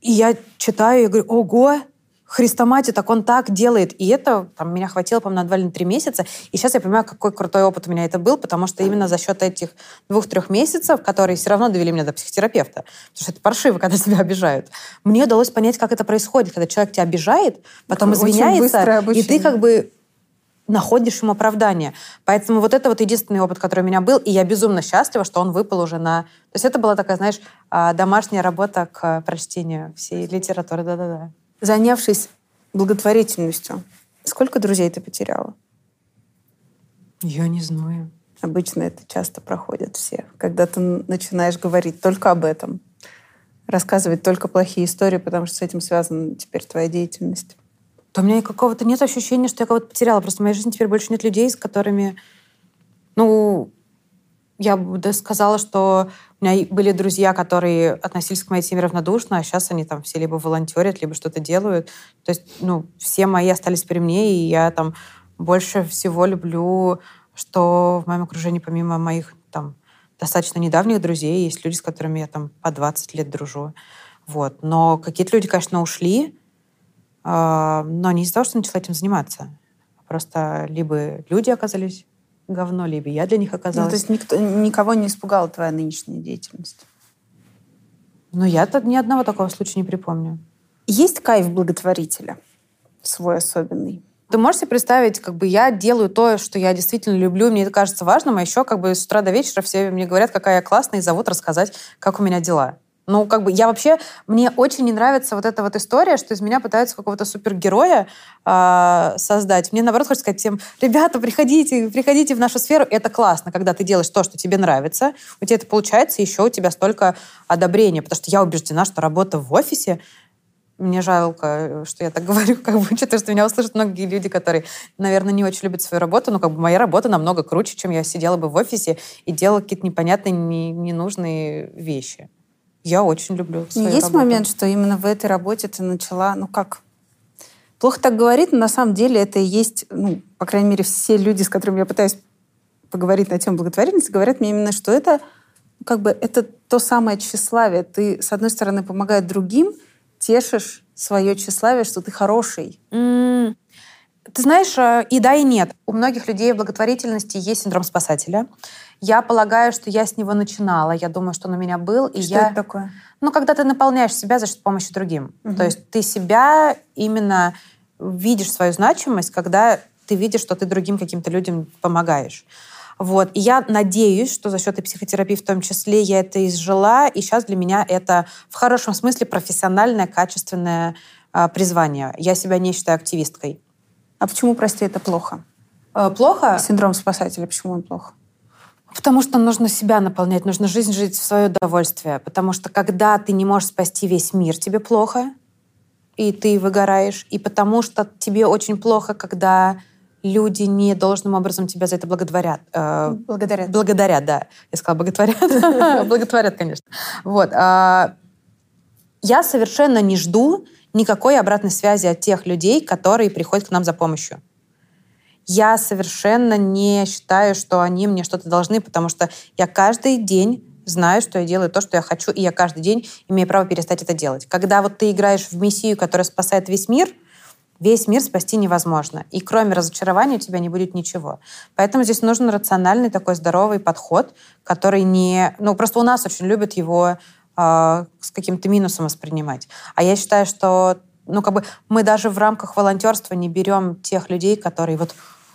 И я читаю, я говорю, ого, Христоматию, так он так делает. И это там, меня хватило, по-моему, на два или три месяца. И сейчас я понимаю, какой крутой опыт у меня это был, потому что именно за счет этих двух-трех месяцев, которые все равно довели меня до психотерапевта, потому что это паршиво, когда тебя обижают, мне удалось понять, как это происходит, когда человек тебя обижает, потом извиняется, и ты как бы находишь ему оправдание. Поэтому вот это вот единственный опыт, который у меня был, и я безумно счастлива, что он выпал уже на... То есть это была такая, знаешь, домашняя работа к прочтению всей литературы. Да-да-да. Занявшись благотворительностью, сколько друзей ты потеряла? Я не знаю. Обычно это часто проходят все. Когда ты начинаешь говорить только об этом, рассказывать только плохие истории, потому что с этим связана теперь твоя деятельность. Да у меня какого-то нет ощущения, что я кого-то потеряла. Просто в моей жизни теперь больше нет людей, с которыми... Ну, я бы сказала, что у меня были друзья, которые относились к моей теме равнодушно, а сейчас они там все либо волонтерят, либо что-то делают. То есть, ну, все мои остались при мне, и я там больше всего люблю, что в моем окружении, помимо моих там достаточно недавних друзей, есть люди, с которыми я там по двадцать лет дружу. Вот. Но какие-то люди, конечно, ушли, но не из-за того, что начала этим заниматься. Просто либо люди оказались... говно, либо я для них оказалась. Ну, то есть никто, никого не испугала твоя нынешняя деятельность? Ну, я ни одного такого случая не припомню. Есть кайф благотворителя свой особенный? Ты можешь себе представить, как бы я делаю то, что я действительно люблю, мне это кажется важным, а еще как бы с утра до вечера все мне говорят, какая я классная, и зовут рассказать, как у меня дела. Ну, как бы я вообще... Мне очень не нравится вот эта вот история, что из меня пытаются какого-то супергероя э, создать. Мне, наоборот, хочется сказать всем, ребята, приходите, приходите в нашу сферу. Это классно, когда ты делаешь то, что тебе нравится, у тебя это получается, еще у тебя столько одобрения. Потому что я убеждена, что работа в офисе... Мне жалко, что я так говорю, как бы, потому что меня услышат многие люди, которые, наверное, не очень любят свою работу, но как бы моя работа намного круче, чем я сидела бы в офисе и делала какие-то непонятные, не, ненужные вещи. Я очень люблю свою работу. Есть момент, что именно в этой работе ты начала, ну как, плохо так говорит, но на самом деле это и есть, ну, по крайней мере, все люди, с которыми я пытаюсь поговорить на тему благотворительности, говорят мне именно, что это как бы это то самое тщеславие. Ты, с одной стороны, помогаешь другим, тешишь свое тщеславие, что ты хороший. Mm. Ты знаешь, и да, и нет. У многих людей в благотворительности есть синдром спасателя. Я полагаю, что я с него начинала. Я думаю, что он у меня был. И что я... это такое? Ну, когда ты наполняешь себя за счет помощи другим. Угу. То есть ты себя именно видишь свою значимость, когда ты видишь, что ты другим каким-то людям помогаешь. Вот. И я надеюсь, что за счет и психотерапии в том числе я это изжила. И сейчас для меня это в хорошем смысле профессиональное, качественное э, призвание. Я себя не считаю активисткой. А почему, прости, это плохо? Э, плохо? Синдром спасателя, почему он плох? Потому что нужно себя наполнять, нужно жизнь жить в свое удовольствие. Потому что когда ты не можешь спасти весь мир, тебе плохо, и ты выгораешь. И потому что тебе очень плохо, когда люди не должным образом тебя за это благотворят. Э, благодарят. Благодарят, да. Я сказала «боготворят». Благотворят, конечно. Вот. Я совершенно не жду никакой обратной связи от тех людей, которые приходят к нам за помощью. Я совершенно не считаю, что они мне что-то должны, потому что я каждый день знаю, что я делаю то, что я хочу, и я каждый день имею право перестать это делать. Когда вот ты играешь в мессию, которая спасает весь мир, весь мир спасти невозможно. И кроме разочарования у тебя не будет ничего. Поэтому здесь нужен рациональный такой здоровый подход, который не... Ну, просто у нас очень любят его э, с каким-то минусом воспринимать. А я считаю, что... Ну, как бы мы даже в рамках волонтерства не берем тех людей, которые вот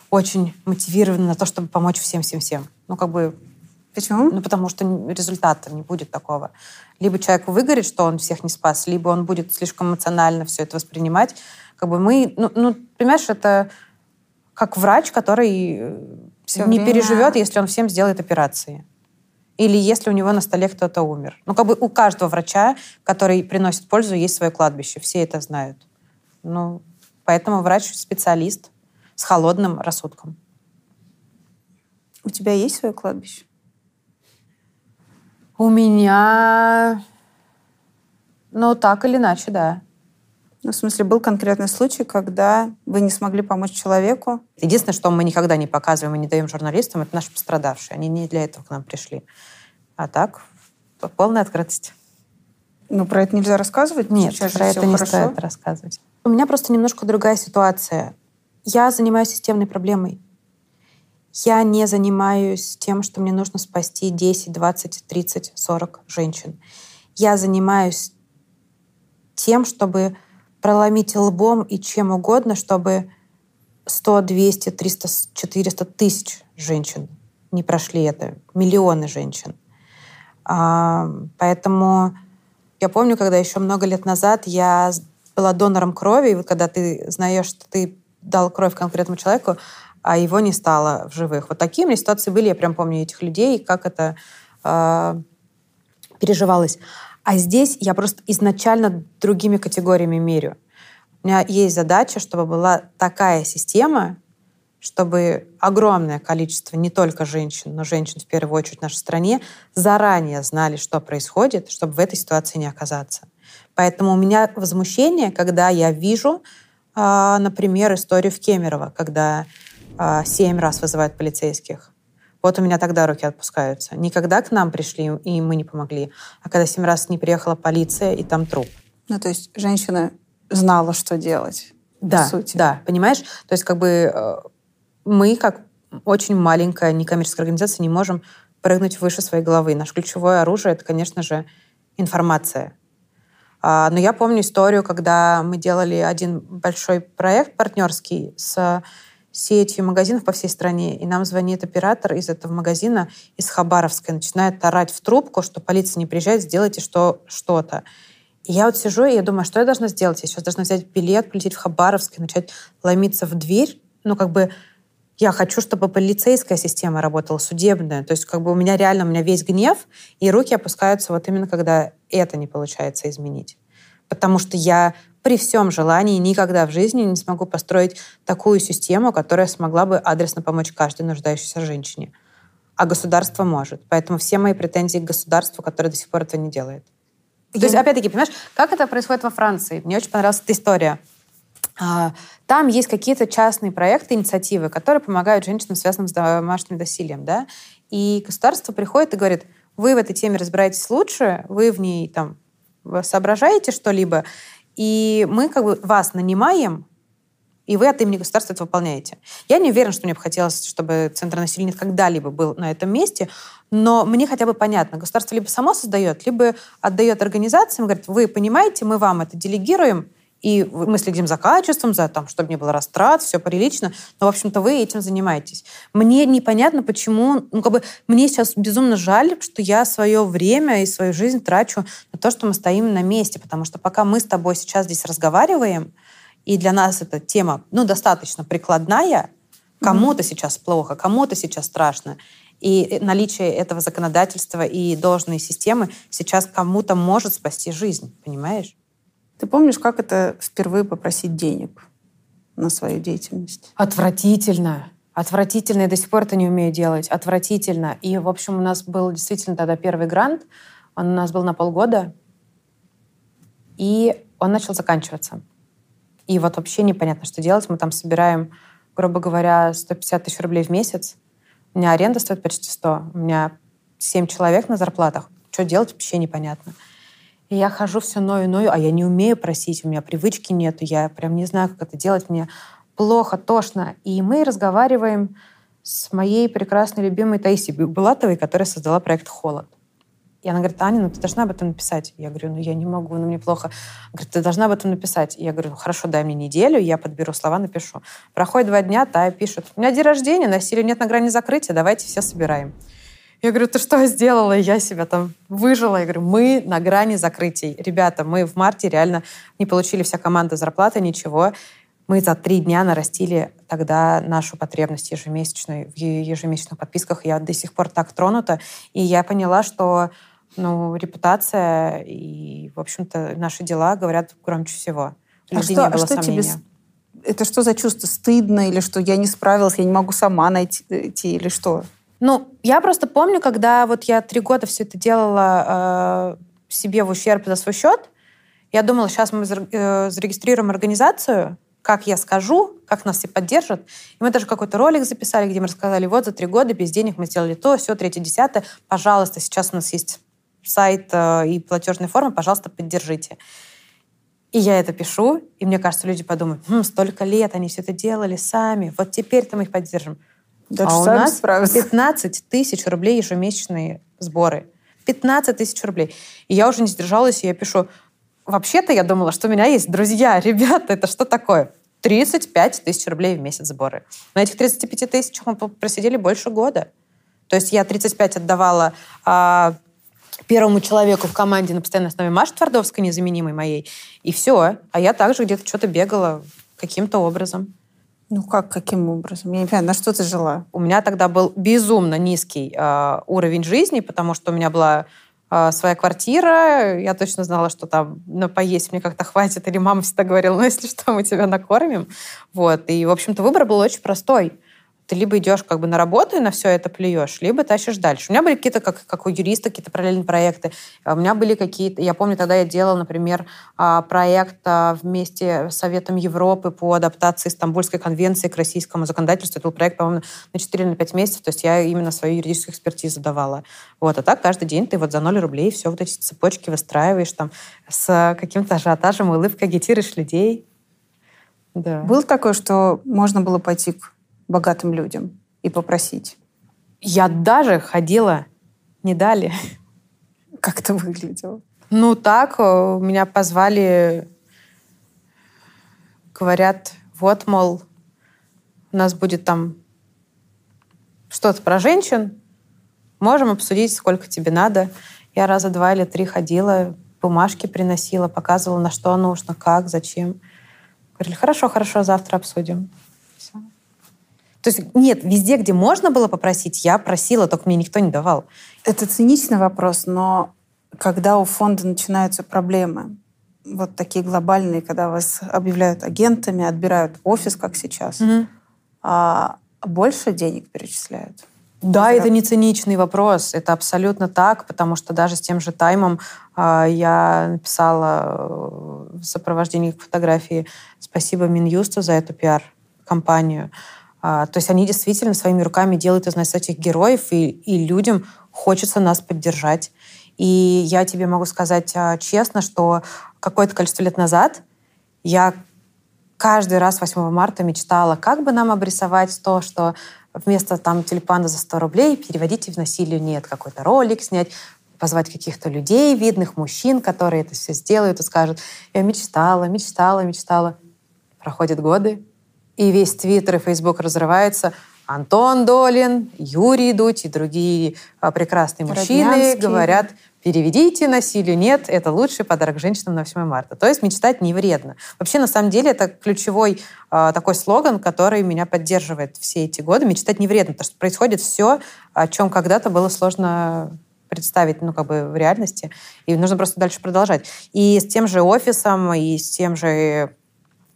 очень мотивированы на то, чтобы помочь всем-всем-всем. Ну, как бы... Почему? Ну, потому что результата не будет такого. Либо человек выгорит, что он всех не спас, либо он будет слишком эмоционально все это воспринимать. Как бы мы... Ну, ну понимаешь, это как врач, который все не время... переживет, если он всем сделает операции. Или если у него на столе кто-то умер. Ну, как бы у каждого врача, который приносит пользу, есть свое кладбище. Все это знают. Ну, поэтому врач — специалист с холодным рассудком. У тебя есть свое кладбище? У меня... Ну, так или иначе, да. Ну, в смысле, был конкретный случай, когда вы не смогли помочь человеку? Единственное, что мы никогда не показываем и не даем журналистам, это наши пострадавшие. Они не для этого к нам пришли. А так, полная открытость. Ну, про это нельзя рассказывать? Нет, сейчас про это не хорошо. Стоит рассказывать. У меня просто немножко другая ситуация. Я занимаюсь системной проблемой. Я не занимаюсь тем, что мне нужно спасти десять, двадцать, тридцать, сорок женщин. Я занимаюсь тем, чтобы проломить лбом и чем угодно, чтобы сто, двести, триста, четыреста тысяч женщин не прошли это. Миллионы женщин. Поэтому я помню, когда еще много лет назад я была донором крови, и вот когда ты знаешь, что ты дал кровь конкретному человеку, а его не стало в живых. Вот такие у меня ситуации были. Я прям помню этих людей, как это переживалось. А здесь я просто изначально другими категориями мерю. У меня есть задача, чтобы была такая система, чтобы огромное количество не только женщин, но женщин в первую очередь в нашей стране заранее знали, что происходит, чтобы в этой ситуации не оказаться. Поэтому у меня возмущение, когда я вижу, например, историю в Кемерово, когда семь раз вызывают полицейских. Вот у меня тогда руки отпускаются. Не когда к нам пришли, и мы не помогли, а когда семь раз не приехала полиция, и там труп. Ну, то есть женщина знала, что делать, да, по сути. Да, понимаешь? То есть как бы мы, как очень маленькая некоммерческая организация, не можем прыгнуть выше своей головы. Наше ключевое оружие — это, конечно же, информация. Но я помню историю, когда мы делали один большой проект партнерский с... сетью магазинов по всей стране, и нам звонит оператор из этого магазина, из Хабаровска, начинает орать в трубку, что полиция не приезжает, сделайте что, что-то. И я вот сижу, и я думаю, что я должна сделать? Я сейчас должна взять билет, полететь в Хабаровск и начать ломиться в дверь. Ну, как бы я хочу, чтобы полицейская система работала, судебная. То есть как бы у меня реально, у меня весь гнев, и руки опускаются вот именно, когда это не получается изменить. Потому что я при всем желании никогда в жизни не смогу построить такую систему, которая смогла бы адресно помочь каждой нуждающейся женщине. А государство может. Поэтому все мои претензии к государству, которое до сих пор этого не делает. То есть, опять-таки, понимаешь, как это происходит во Франции? Мне очень понравилась эта история. Там есть какие-то частные проекты, инициативы, которые помогают женщинам, связанным с домашним насилием. Да? И государство приходит и говорит, вы в этой теме разбираетесь лучше, вы в ней там соображаете что-либо, и мы как бы вас нанимаем, И вы от имени государства это выполняете. Я не уверена, что мне бы хотелось, чтобы Центр насилия нет когда-либо был на этом месте, но мне хотя бы понятно, государство либо само создает, либо отдает организациям, говорит, вы понимаете, мы вам это делегируем, и мы следим за качеством, за там, чтобы не было растрат, все прилично. Но, в общем-то, вы этим занимаетесь. Мне непонятно, почему... Ну, как бы, мне сейчас безумно жаль, что я свое время и свою жизнь трачу на то, что мы стоим на месте. Потому что пока мы с тобой сейчас здесь разговариваем, и для нас эта тема, ну, достаточно прикладная, кому-то mm-hmm. сейчас плохо, кому-то сейчас страшно. И наличие этого законодательства и должной системы сейчас кому-то может спасти жизнь, понимаешь? Ты помнишь, как это впервые попросить денег на свою деятельность? Отвратительно. Отвратительно. Я до сих пор это не умею делать. Отвратительно. И, в общем, у нас был действительно тогда первый грант. Он у нас был на полгода. И он начал заканчиваться. И вот вообще непонятно, что делать. Мы там собираем, грубо говоря, сто пятьдесят тысяч рублей в месяц. У меня аренда стоит почти сто. У меня семь человек на зарплатах. Что делать, вообще непонятно. И я хожу все ною-ною, а я не умею просить, у меня привычки нету, я прям не знаю, как это делать, мне плохо, тошно. И мы разговариваем с моей прекрасной, любимой Таисией Булатовой, которая создала проект «Холод». И она говорит, Аня, ну ты должна об этом написать. Я говорю, ну я не могу, ну мне плохо. Она говорит, ты должна об этом написать. Я говорю, ну хорошо, дай мне неделю, я подберу слова, напишу. Проходит два дня, Тая пишет, у меня день рождения, насилию нет на грани закрытия, давайте все собираем. Я говорю, ты что сделала? И я себя там выжила. Я говорю, мы на грани закрытий. Ребята, мы в марте реально не получили вся команда зарплаты, ничего. Мы за три дня нарастили тогда нашу потребность ежемесячную, в ежемесячных подписках. Я до сих пор так тронута. И я поняла, что ну, репутация и, в общем-то, наши дела говорят громче всего. А что, не было а что тебе... Это что за чувство? Стыдно или что? Я не справилась, я не могу сама найти или что? Ну, я просто помню, когда вот я три года все это делала э, себе в ущерб за свой счет, я думала, сейчас мы зарегистрируем организацию, как я скажу, как нас все поддержат. И мы даже какой-то ролик записали, где мы рассказали, вот за три года без денег мы сделали то, все, третье, десятое. Пожалуйста, сейчас у нас есть сайт э, и платежная форма, пожалуйста, поддержите. И я это пишу, и мне кажется, люди подумают, хм, столько лет они все это делали сами, вот теперь-то мы их поддержим. Даже а у нас справится. пятнадцать тысяч рублей ежемесячные сборы. пятнадцать тысяч рублей. И я уже не сдержалась, и я пишу, вообще-то я думала, что у меня есть друзья, ребята, это что такое? тридцать пять тысяч рублей в месяц сборы. На этих тридцати пяти тысячах мы просидели больше года. То есть я тридцать пять отдавала а, первому человеку в команде на постоянной основе Маше Твардовской, незаменимой моей, и все. А я также где-то что-то бегала каким-то образом. Ну как, каким образом? Я не понимаю, на что ты жила? У меня тогда был безумно низкий э, уровень жизни, потому что у меня была э, своя квартира, я точно знала, что там ну, поесть мне как-то хватит, или мама всегда говорила, ну если что, мы тебя накормим. Вот. И, в общем-то, выбор был очень простой. Ты либо идешь как бы на работу и на все это плюешь, либо тащишь дальше. У меня были какие-то, как, как у юриста, какие-то параллельные проекты. У меня были какие-то... Я помню, тогда я делала, например, проект вместе с Советом Европы по адаптации Стамбульской конвенции к российскому законодательству. Это был проект, по-моему, на четыре или пять месяцев. То есть я именно свою юридическую экспертизу давала. Вот. А так каждый день ты вот за ноль рублей все вот эти цепочки выстраиваешь, там с каким-то ажиотажем, улыбкой агитируешь людей. Да. Было такое, что можно было пойти к богатым людям и попросить? Я даже ходила, не дали. Как это выглядело? Ну так, меня позвали, говорят, вот, мол, у нас будет там что-то про женщин, можем обсудить, сколько тебе надо. Я раза два или три ходила, бумажки приносила, показывала, на что нужно, как, зачем. Говорили, хорошо, хорошо, завтра обсудим. Все. То есть нет, везде, где можно было попросить, я просила, только мне никто не давал. Это циничный вопрос, но когда у фонда начинаются проблемы, вот такие глобальные, когда вас объявляют агентами, отбирают офис, как сейчас, угу. а больше денег перечисляют? Да, это не циничный вопрос, это абсолютно так, потому что даже с тем же Таймом э, я написала в сопровождении к фотографии «Спасибо Минюсту за эту пиар-компанию». То есть они действительно своими руками делают из нас этих героев, и, и людям хочется нас поддержать. И я тебе могу сказать честно, что какое-то количество лет назад я каждый раз восьмого марта мечтала, как бы нам обрисовать то, что вместо там «Тюльпана за сто рублей» переводите в «Насилию нет», какой-то ролик снять, позвать каких-то людей, видных мужчин, которые это все сделают и скажут. Я мечтала, мечтала, мечтала. Проходят годы, и весь Твиттер и Фейсбук разрывается. Антон Долин, Юрий Дудь и другие прекрасные мужчины говорят, переведите «Насилию нет», это лучший подарок женщинам на восьмое марта. То есть мечтать не вредно. Вообще, на самом деле, это ключевой э, такой слоган, который меня поддерживает все эти годы. Мечтать не вредно, потому что происходит все, о чем когда-то было сложно представить, ну, как бы в реальности. И нужно просто дальше продолжать. И с тем же офисом, и с тем же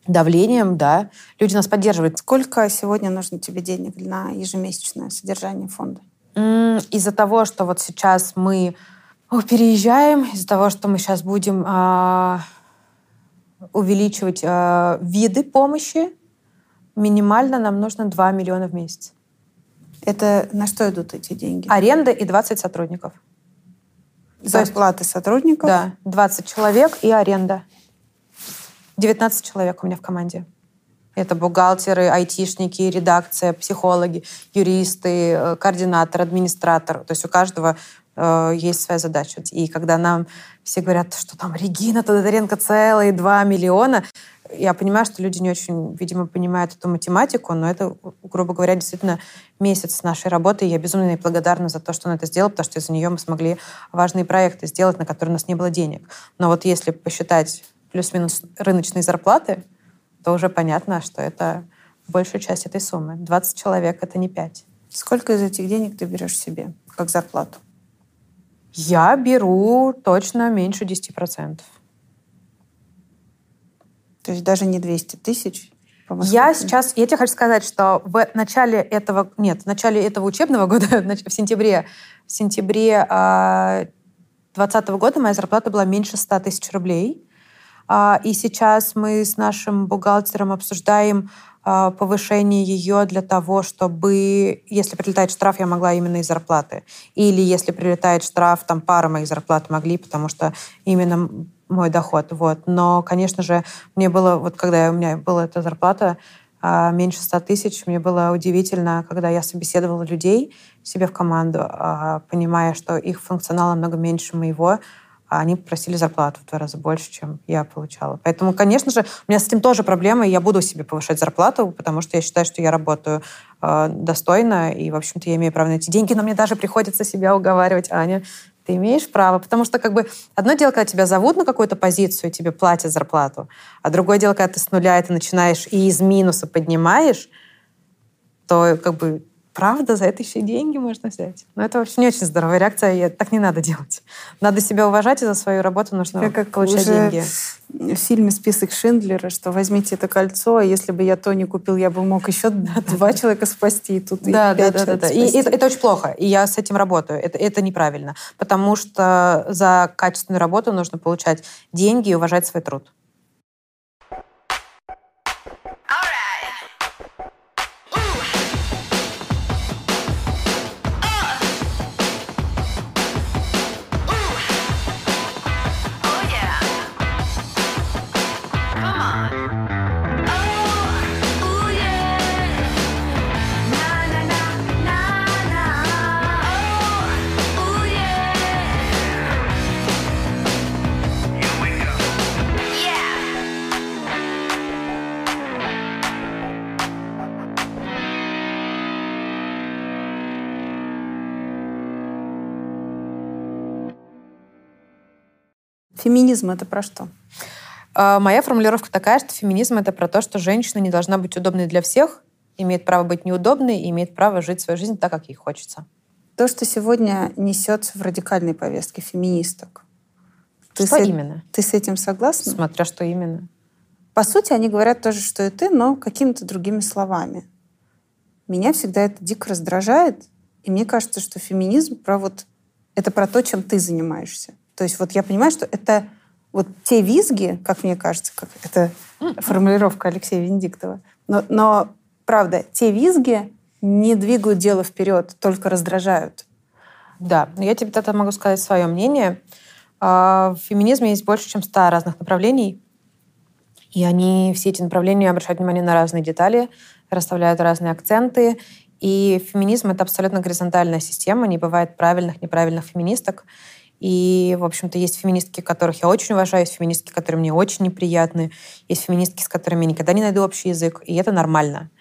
давлением, да, люди нас поддерживают. Сколько сегодня нужно тебе денег на ежемесячное содержание фонда? Из-за того, что вот сейчас мы переезжаем, из-за того, что мы сейчас будем э, увеличивать э, виды помощи, минимально нам нужно два миллиона в месяц. Это на что идут эти деньги? Аренда и двадцать сотрудников. Зарплаты сотрудников? Да, двадцать человек и аренда. девятнадцать человек у меня в команде. Это бухгалтеры, айтишники, редакция, психологи, юристы, координатор, администратор. То есть у каждого э, есть своя задача. И когда нам все говорят, что там Регина Тодоренко целые два миллиона, я понимаю, что люди не очень, видимо, понимают эту математику, но это, грубо говоря, действительно месяц нашей работы. И я безумно благодарна за то, что она это сделала, потому что из-за нее мы смогли важные проекты сделать, на которые у нас не было денег. Но вот если посчитать плюс-минус рыночные зарплаты, то уже понятно, что это большая часть этой суммы. двадцать человек — это не пять. Сколько из этих денег ты берешь себе как зарплату? Я беру точно меньше десяти процентов. То есть даже не двести тысяч? Я сейчас... Я тебе хочу сказать, что в начале этого... Нет, в начале этого учебного года, в сентябре, в сентябре двадцатого года моя зарплата была меньше ста тысяч рублей. И сейчас мы с нашим бухгалтером обсуждаем повышение ее для того, чтобы, если прилетает штраф, я могла именно из зарплаты. Или если прилетает штраф, там пара моих зарплат могли, потому что именно мой доход. Вот. Но, конечно же, мне было, вот когда у меня была эта зарплата, меньше ста тысяч, мне было удивительно, когда я собеседовала людей себе в команду, понимая, что их функционал намного меньше моего, а они просили зарплату в два раза больше, чем я получала. Поэтому, конечно же, у меня с этим тоже проблема, и я буду себе повышать зарплату, потому что я считаю, что я работаю э, достойно, и, в общем-то, я имею право на эти деньги, но мне даже приходится себя уговаривать: Аня, ты имеешь право, потому что, как бы, одно дело, когда тебя зовут на какую-то позицию, и тебе платят зарплату, а другое дело, когда ты с нуля это начинаешь и из минуса поднимаешь, то, как бы, правда, за это еще и деньги можно взять. Но это вообще не очень здоровая реакция, и так не надо делать. Надо себя уважать, и за свою работу нужно как получать деньги. В фильме «Список Шиндлера», что возьмите это кольцо, если бы я то не купил, я бы мог еще два человека спасти, и тут да, и пять да, да, да. И это, это очень плохо, и я с этим работаю. Это, это неправильно, потому что за качественную работу нужно получать деньги и уважать свой труд. Феминизм — это про что? Моя формулировка такая, что феминизм — это про то, что женщина не должна быть удобной для всех, имеет право быть неудобной и имеет право жить свою жизнь так, как ей хочется. То, что сегодня несется в радикальной повестке феминисток. Ты что с... именно? Ты с этим согласна? Смотря что именно. По сути, они говорят то же, что и ты, но какими-то другими словами. Меня всегда это дико раздражает, и мне кажется, что феминизм про вот... это про то, чем ты занимаешься. То есть вот я понимаю, что это вот те визги, как мне кажется, как это формулировка Алексея Венедиктова, но, но правда, те визги не двигают дело вперед, только раздражают. Да, но я тебе тогда могу сказать свое мнение. В феминизме есть больше, чем ста разных направлений. И они все эти направления обращают внимание на разные детали, расставляют разные акценты. И феминизм — это абсолютно горизонтальная система, не бывает правильных, неправильных феминисток. И, в общем-то, есть феминистки, которых я очень уважаю, есть феминистки, которые мне очень неприятны, есть феминистки, с которыми я никогда не найду общий язык, и это нормально.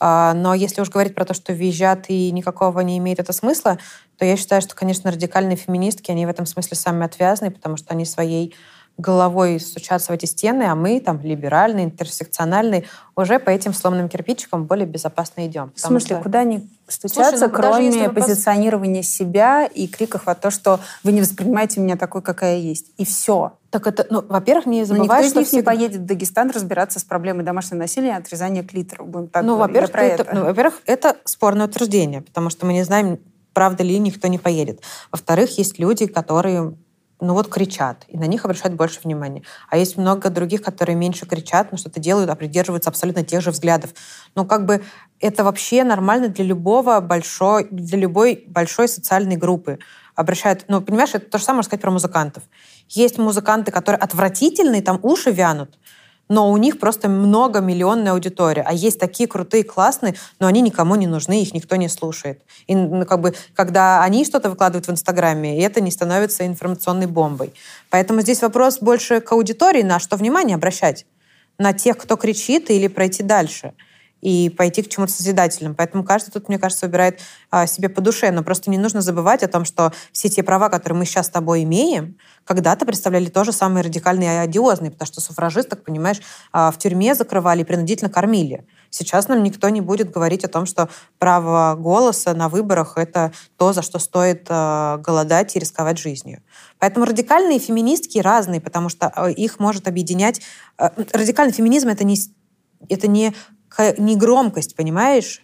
Но если уж говорить про то, что визжат и никакого не имеет это смысла, то я считаю, что, конечно, радикальные феминистки, они в этом смысле самые отвязные, потому что они своей головой стучатся в эти стены, а мы там либеральные, интерсекциональные, уже по этим сломанным кирпичикам более безопасно идем. В смысле, что... куда они стучатся, Слушай, ну, кроме позиционирования пос... себя и криков о том, что вы не воспринимаете меня такой, какая есть. И все. Так это, ну, во-первых, не забывай, что... Никто из них всегда... не поедет в Дагестан разбираться с проблемой домашнего насилия и отрезания клитора. Будем так ну, говорить. Во-первых, это, это. Ну, во-первых, это спорное утверждение, потому что мы не знаем, правда ли никто не поедет. Во-вторых, есть люди, которые... ну вот кричат, и на них обращают больше внимания. А есть много других, которые меньше кричат, но что-то делают, а придерживаются абсолютно тех же взглядов. Ну как бы это вообще нормально для любого большой, для любой большой социальной группы. Обращают, ну понимаешь, это то же самое можно сказать про музыкантов. Есть музыканты, которые отвратительные, там уши вянут, но у них просто многомиллионная аудитория. А есть такие крутые, классные, но они никому не нужны, их никто не слушает. И ну, как бы, когда они что-то выкладывают в Инстаграме, это не становится информационной бомбой. Поэтому здесь вопрос больше к аудитории, на что внимание обращать? На тех, кто кричит, или пройти дальше? И пойти к чему-то созидательному. Поэтому каждый тут, мне кажется, выбирает а, себе по душе. Но просто не нужно забывать о том, что все те права, которые мы сейчас с тобой имеем, когда-то представляли тоже самые радикальные и одиозные, потому что суфражисток, понимаешь, а, в тюрьме закрывали и принудительно кормили. Сейчас нам никто не будет говорить о том, что право голоса на выборах — это то, за что стоит а, голодать и рисковать жизнью. Поэтому радикальные феминистки разные, потому что их может объединять... А, радикальный феминизм — это не... Это не не громкость, понимаешь?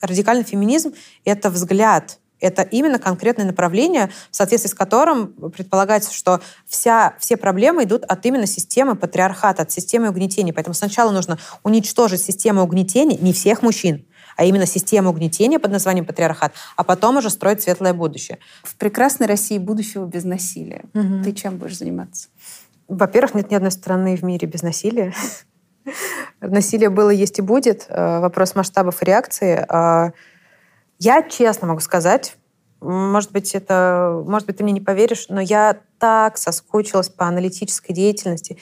Радикальный феминизм — это взгляд, это именно конкретное направление, в соответствии с которым предполагается, что вся, все проблемы идут от именно системы патриархата, от системы угнетения. Поэтому сначала нужно уничтожить систему угнетения не всех мужчин, а именно систему угнетения под названием патриархат, а потом уже строить светлое будущее. В прекрасной России будущего без насилия. Угу. Ты чем будешь заниматься? Во-первых, нет ни одной страны в мире без насилия. Насилие было, есть и будет. Вопрос масштабов и реакции. Я честно могу сказать, может быть, это, может быть, ты мне не поверишь, но я так соскучилась по аналитической деятельности.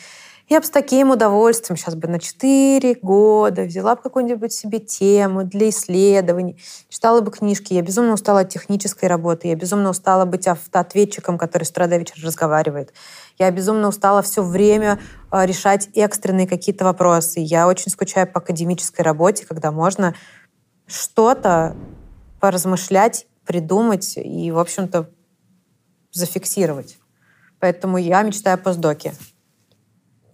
Я бы с таким удовольствием сейчас бы на четыре года взяла бы какую-нибудь себе тему для исследований, читала бы книжки. Я безумно устала от технической работы, я безумно устала быть автоответчиком, который с утра до вечера разговаривает. Я безумно устала все время решать экстренные какие-то вопросы. Я очень скучаю по академической работе, когда можно что-то поразмышлять, придумать и, в общем-то, зафиксировать. Поэтому я мечтаю о постдоке.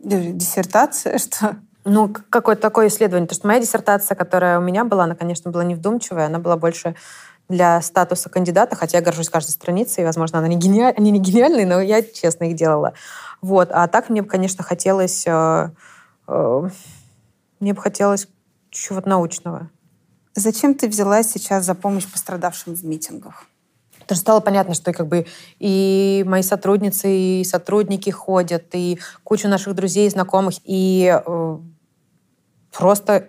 Диссертация, что? Ну, какое-то такое исследование. Потому что моя диссертация, которая у меня была, она, конечно, была невдумчивая, она была больше для статуса кандидата, хотя я горжусь каждой страницей, и, возможно, она не гениаль... они не гениальные, но я честно их делала. Вот. А так мне бы, конечно, хотелось... Э... Э... Мне бы хотелось чего-то научного. Зачем ты взялась сейчас за помощь пострадавшим в митингах? Потому что стало понятно, что как бы и мои сотрудницы, и сотрудники ходят, и куча наших друзей и знакомых. И э, просто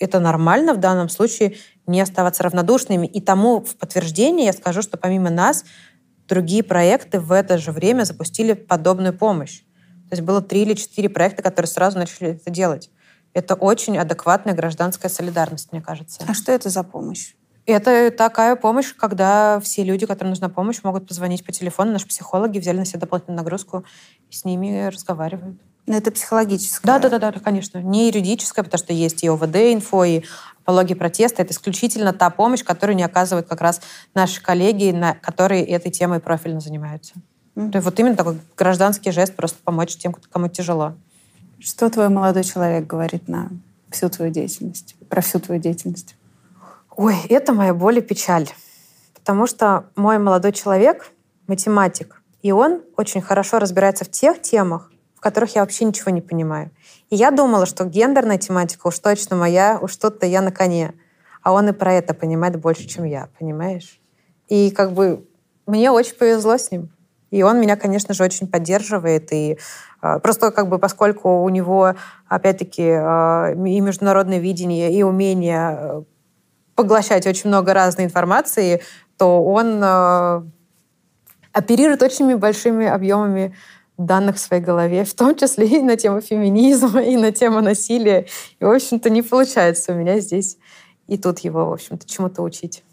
это нормально в данном случае не оставаться равнодушными. И тому в подтверждение я скажу, что помимо нас другие проекты в это же время запустили подобную помощь. То есть было три или четыре проекта, которые сразу начали это делать. Это очень адекватная гражданская солидарность, мне кажется. А что это за помощь? Это такая помощь, когда все люди, которым нужна помощь, могут позвонить по телефону. Наши психологи взяли на себя дополнительную нагрузку и с ними разговаривают. Но это психологическое? Да, да, да, да, конечно. Не юридическое, потому что есть и ОВД-инфо, и апология протеста. Это исключительно та помощь, которую не оказывают как раз наши коллеги, которые этой темой профильно занимаются. Mm-hmm. Вот именно такой гражданский жест, просто помочь тем, кому тяжело. Что твой молодой человек говорит на всю твою деятельность, про всю твою деятельность? Ой, это моя боль и печаль. Потому что мой молодой человек — математик, и он очень хорошо разбирается в тех темах, в которых я вообще ничего не понимаю. И я думала, что гендерная тематика уж точно моя, уж тут-то я на коне. А он и про это понимает больше, чем я, понимаешь? И как бы мне очень повезло с ним. И он меня, конечно же, очень поддерживает. И просто как бы поскольку у него, опять-таки, и международное видение, и умение поглощать очень много разной информации, то он оперирует очень большими объемами данных в своей голове, в том числе и на тему феминизма, и на тему насилия. И, в общем-то, не получается у меня здесь и тут его, в общем-то, чему-то учить.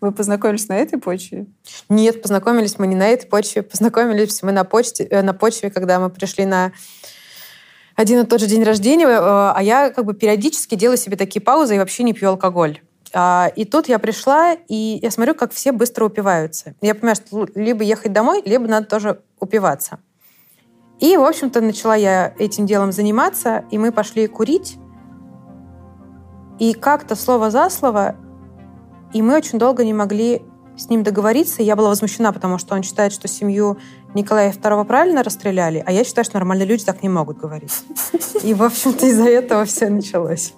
Вы познакомились на этой почве? Нет, познакомились мы не на этой почве. Познакомились мы на, почте, на почве, когда мы пришли на один и тот же день рождения, а я как бы периодически делаю себе такие паузы и вообще не пью алкоголь. И тут я пришла, и я смотрю, как все быстро упиваются. Я понимаю, что либо ехать домой, либо надо тоже упиваться. И, в общем-то, начала я этим делом заниматься, и мы пошли курить. И как-то слово за слово, и мы очень долго не могли с ним договориться. Я была возмущена, потому что он считает, что семью Николая второго правильно расстреляли, а я считаю, что нормальные люди так не могут говорить. И, в общем-то, из-за этого все началось.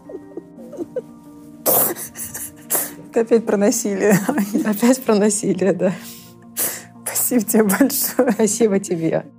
Опять про насилие. Опять про насилие, да. Спасибо тебе большое. Спасибо тебе.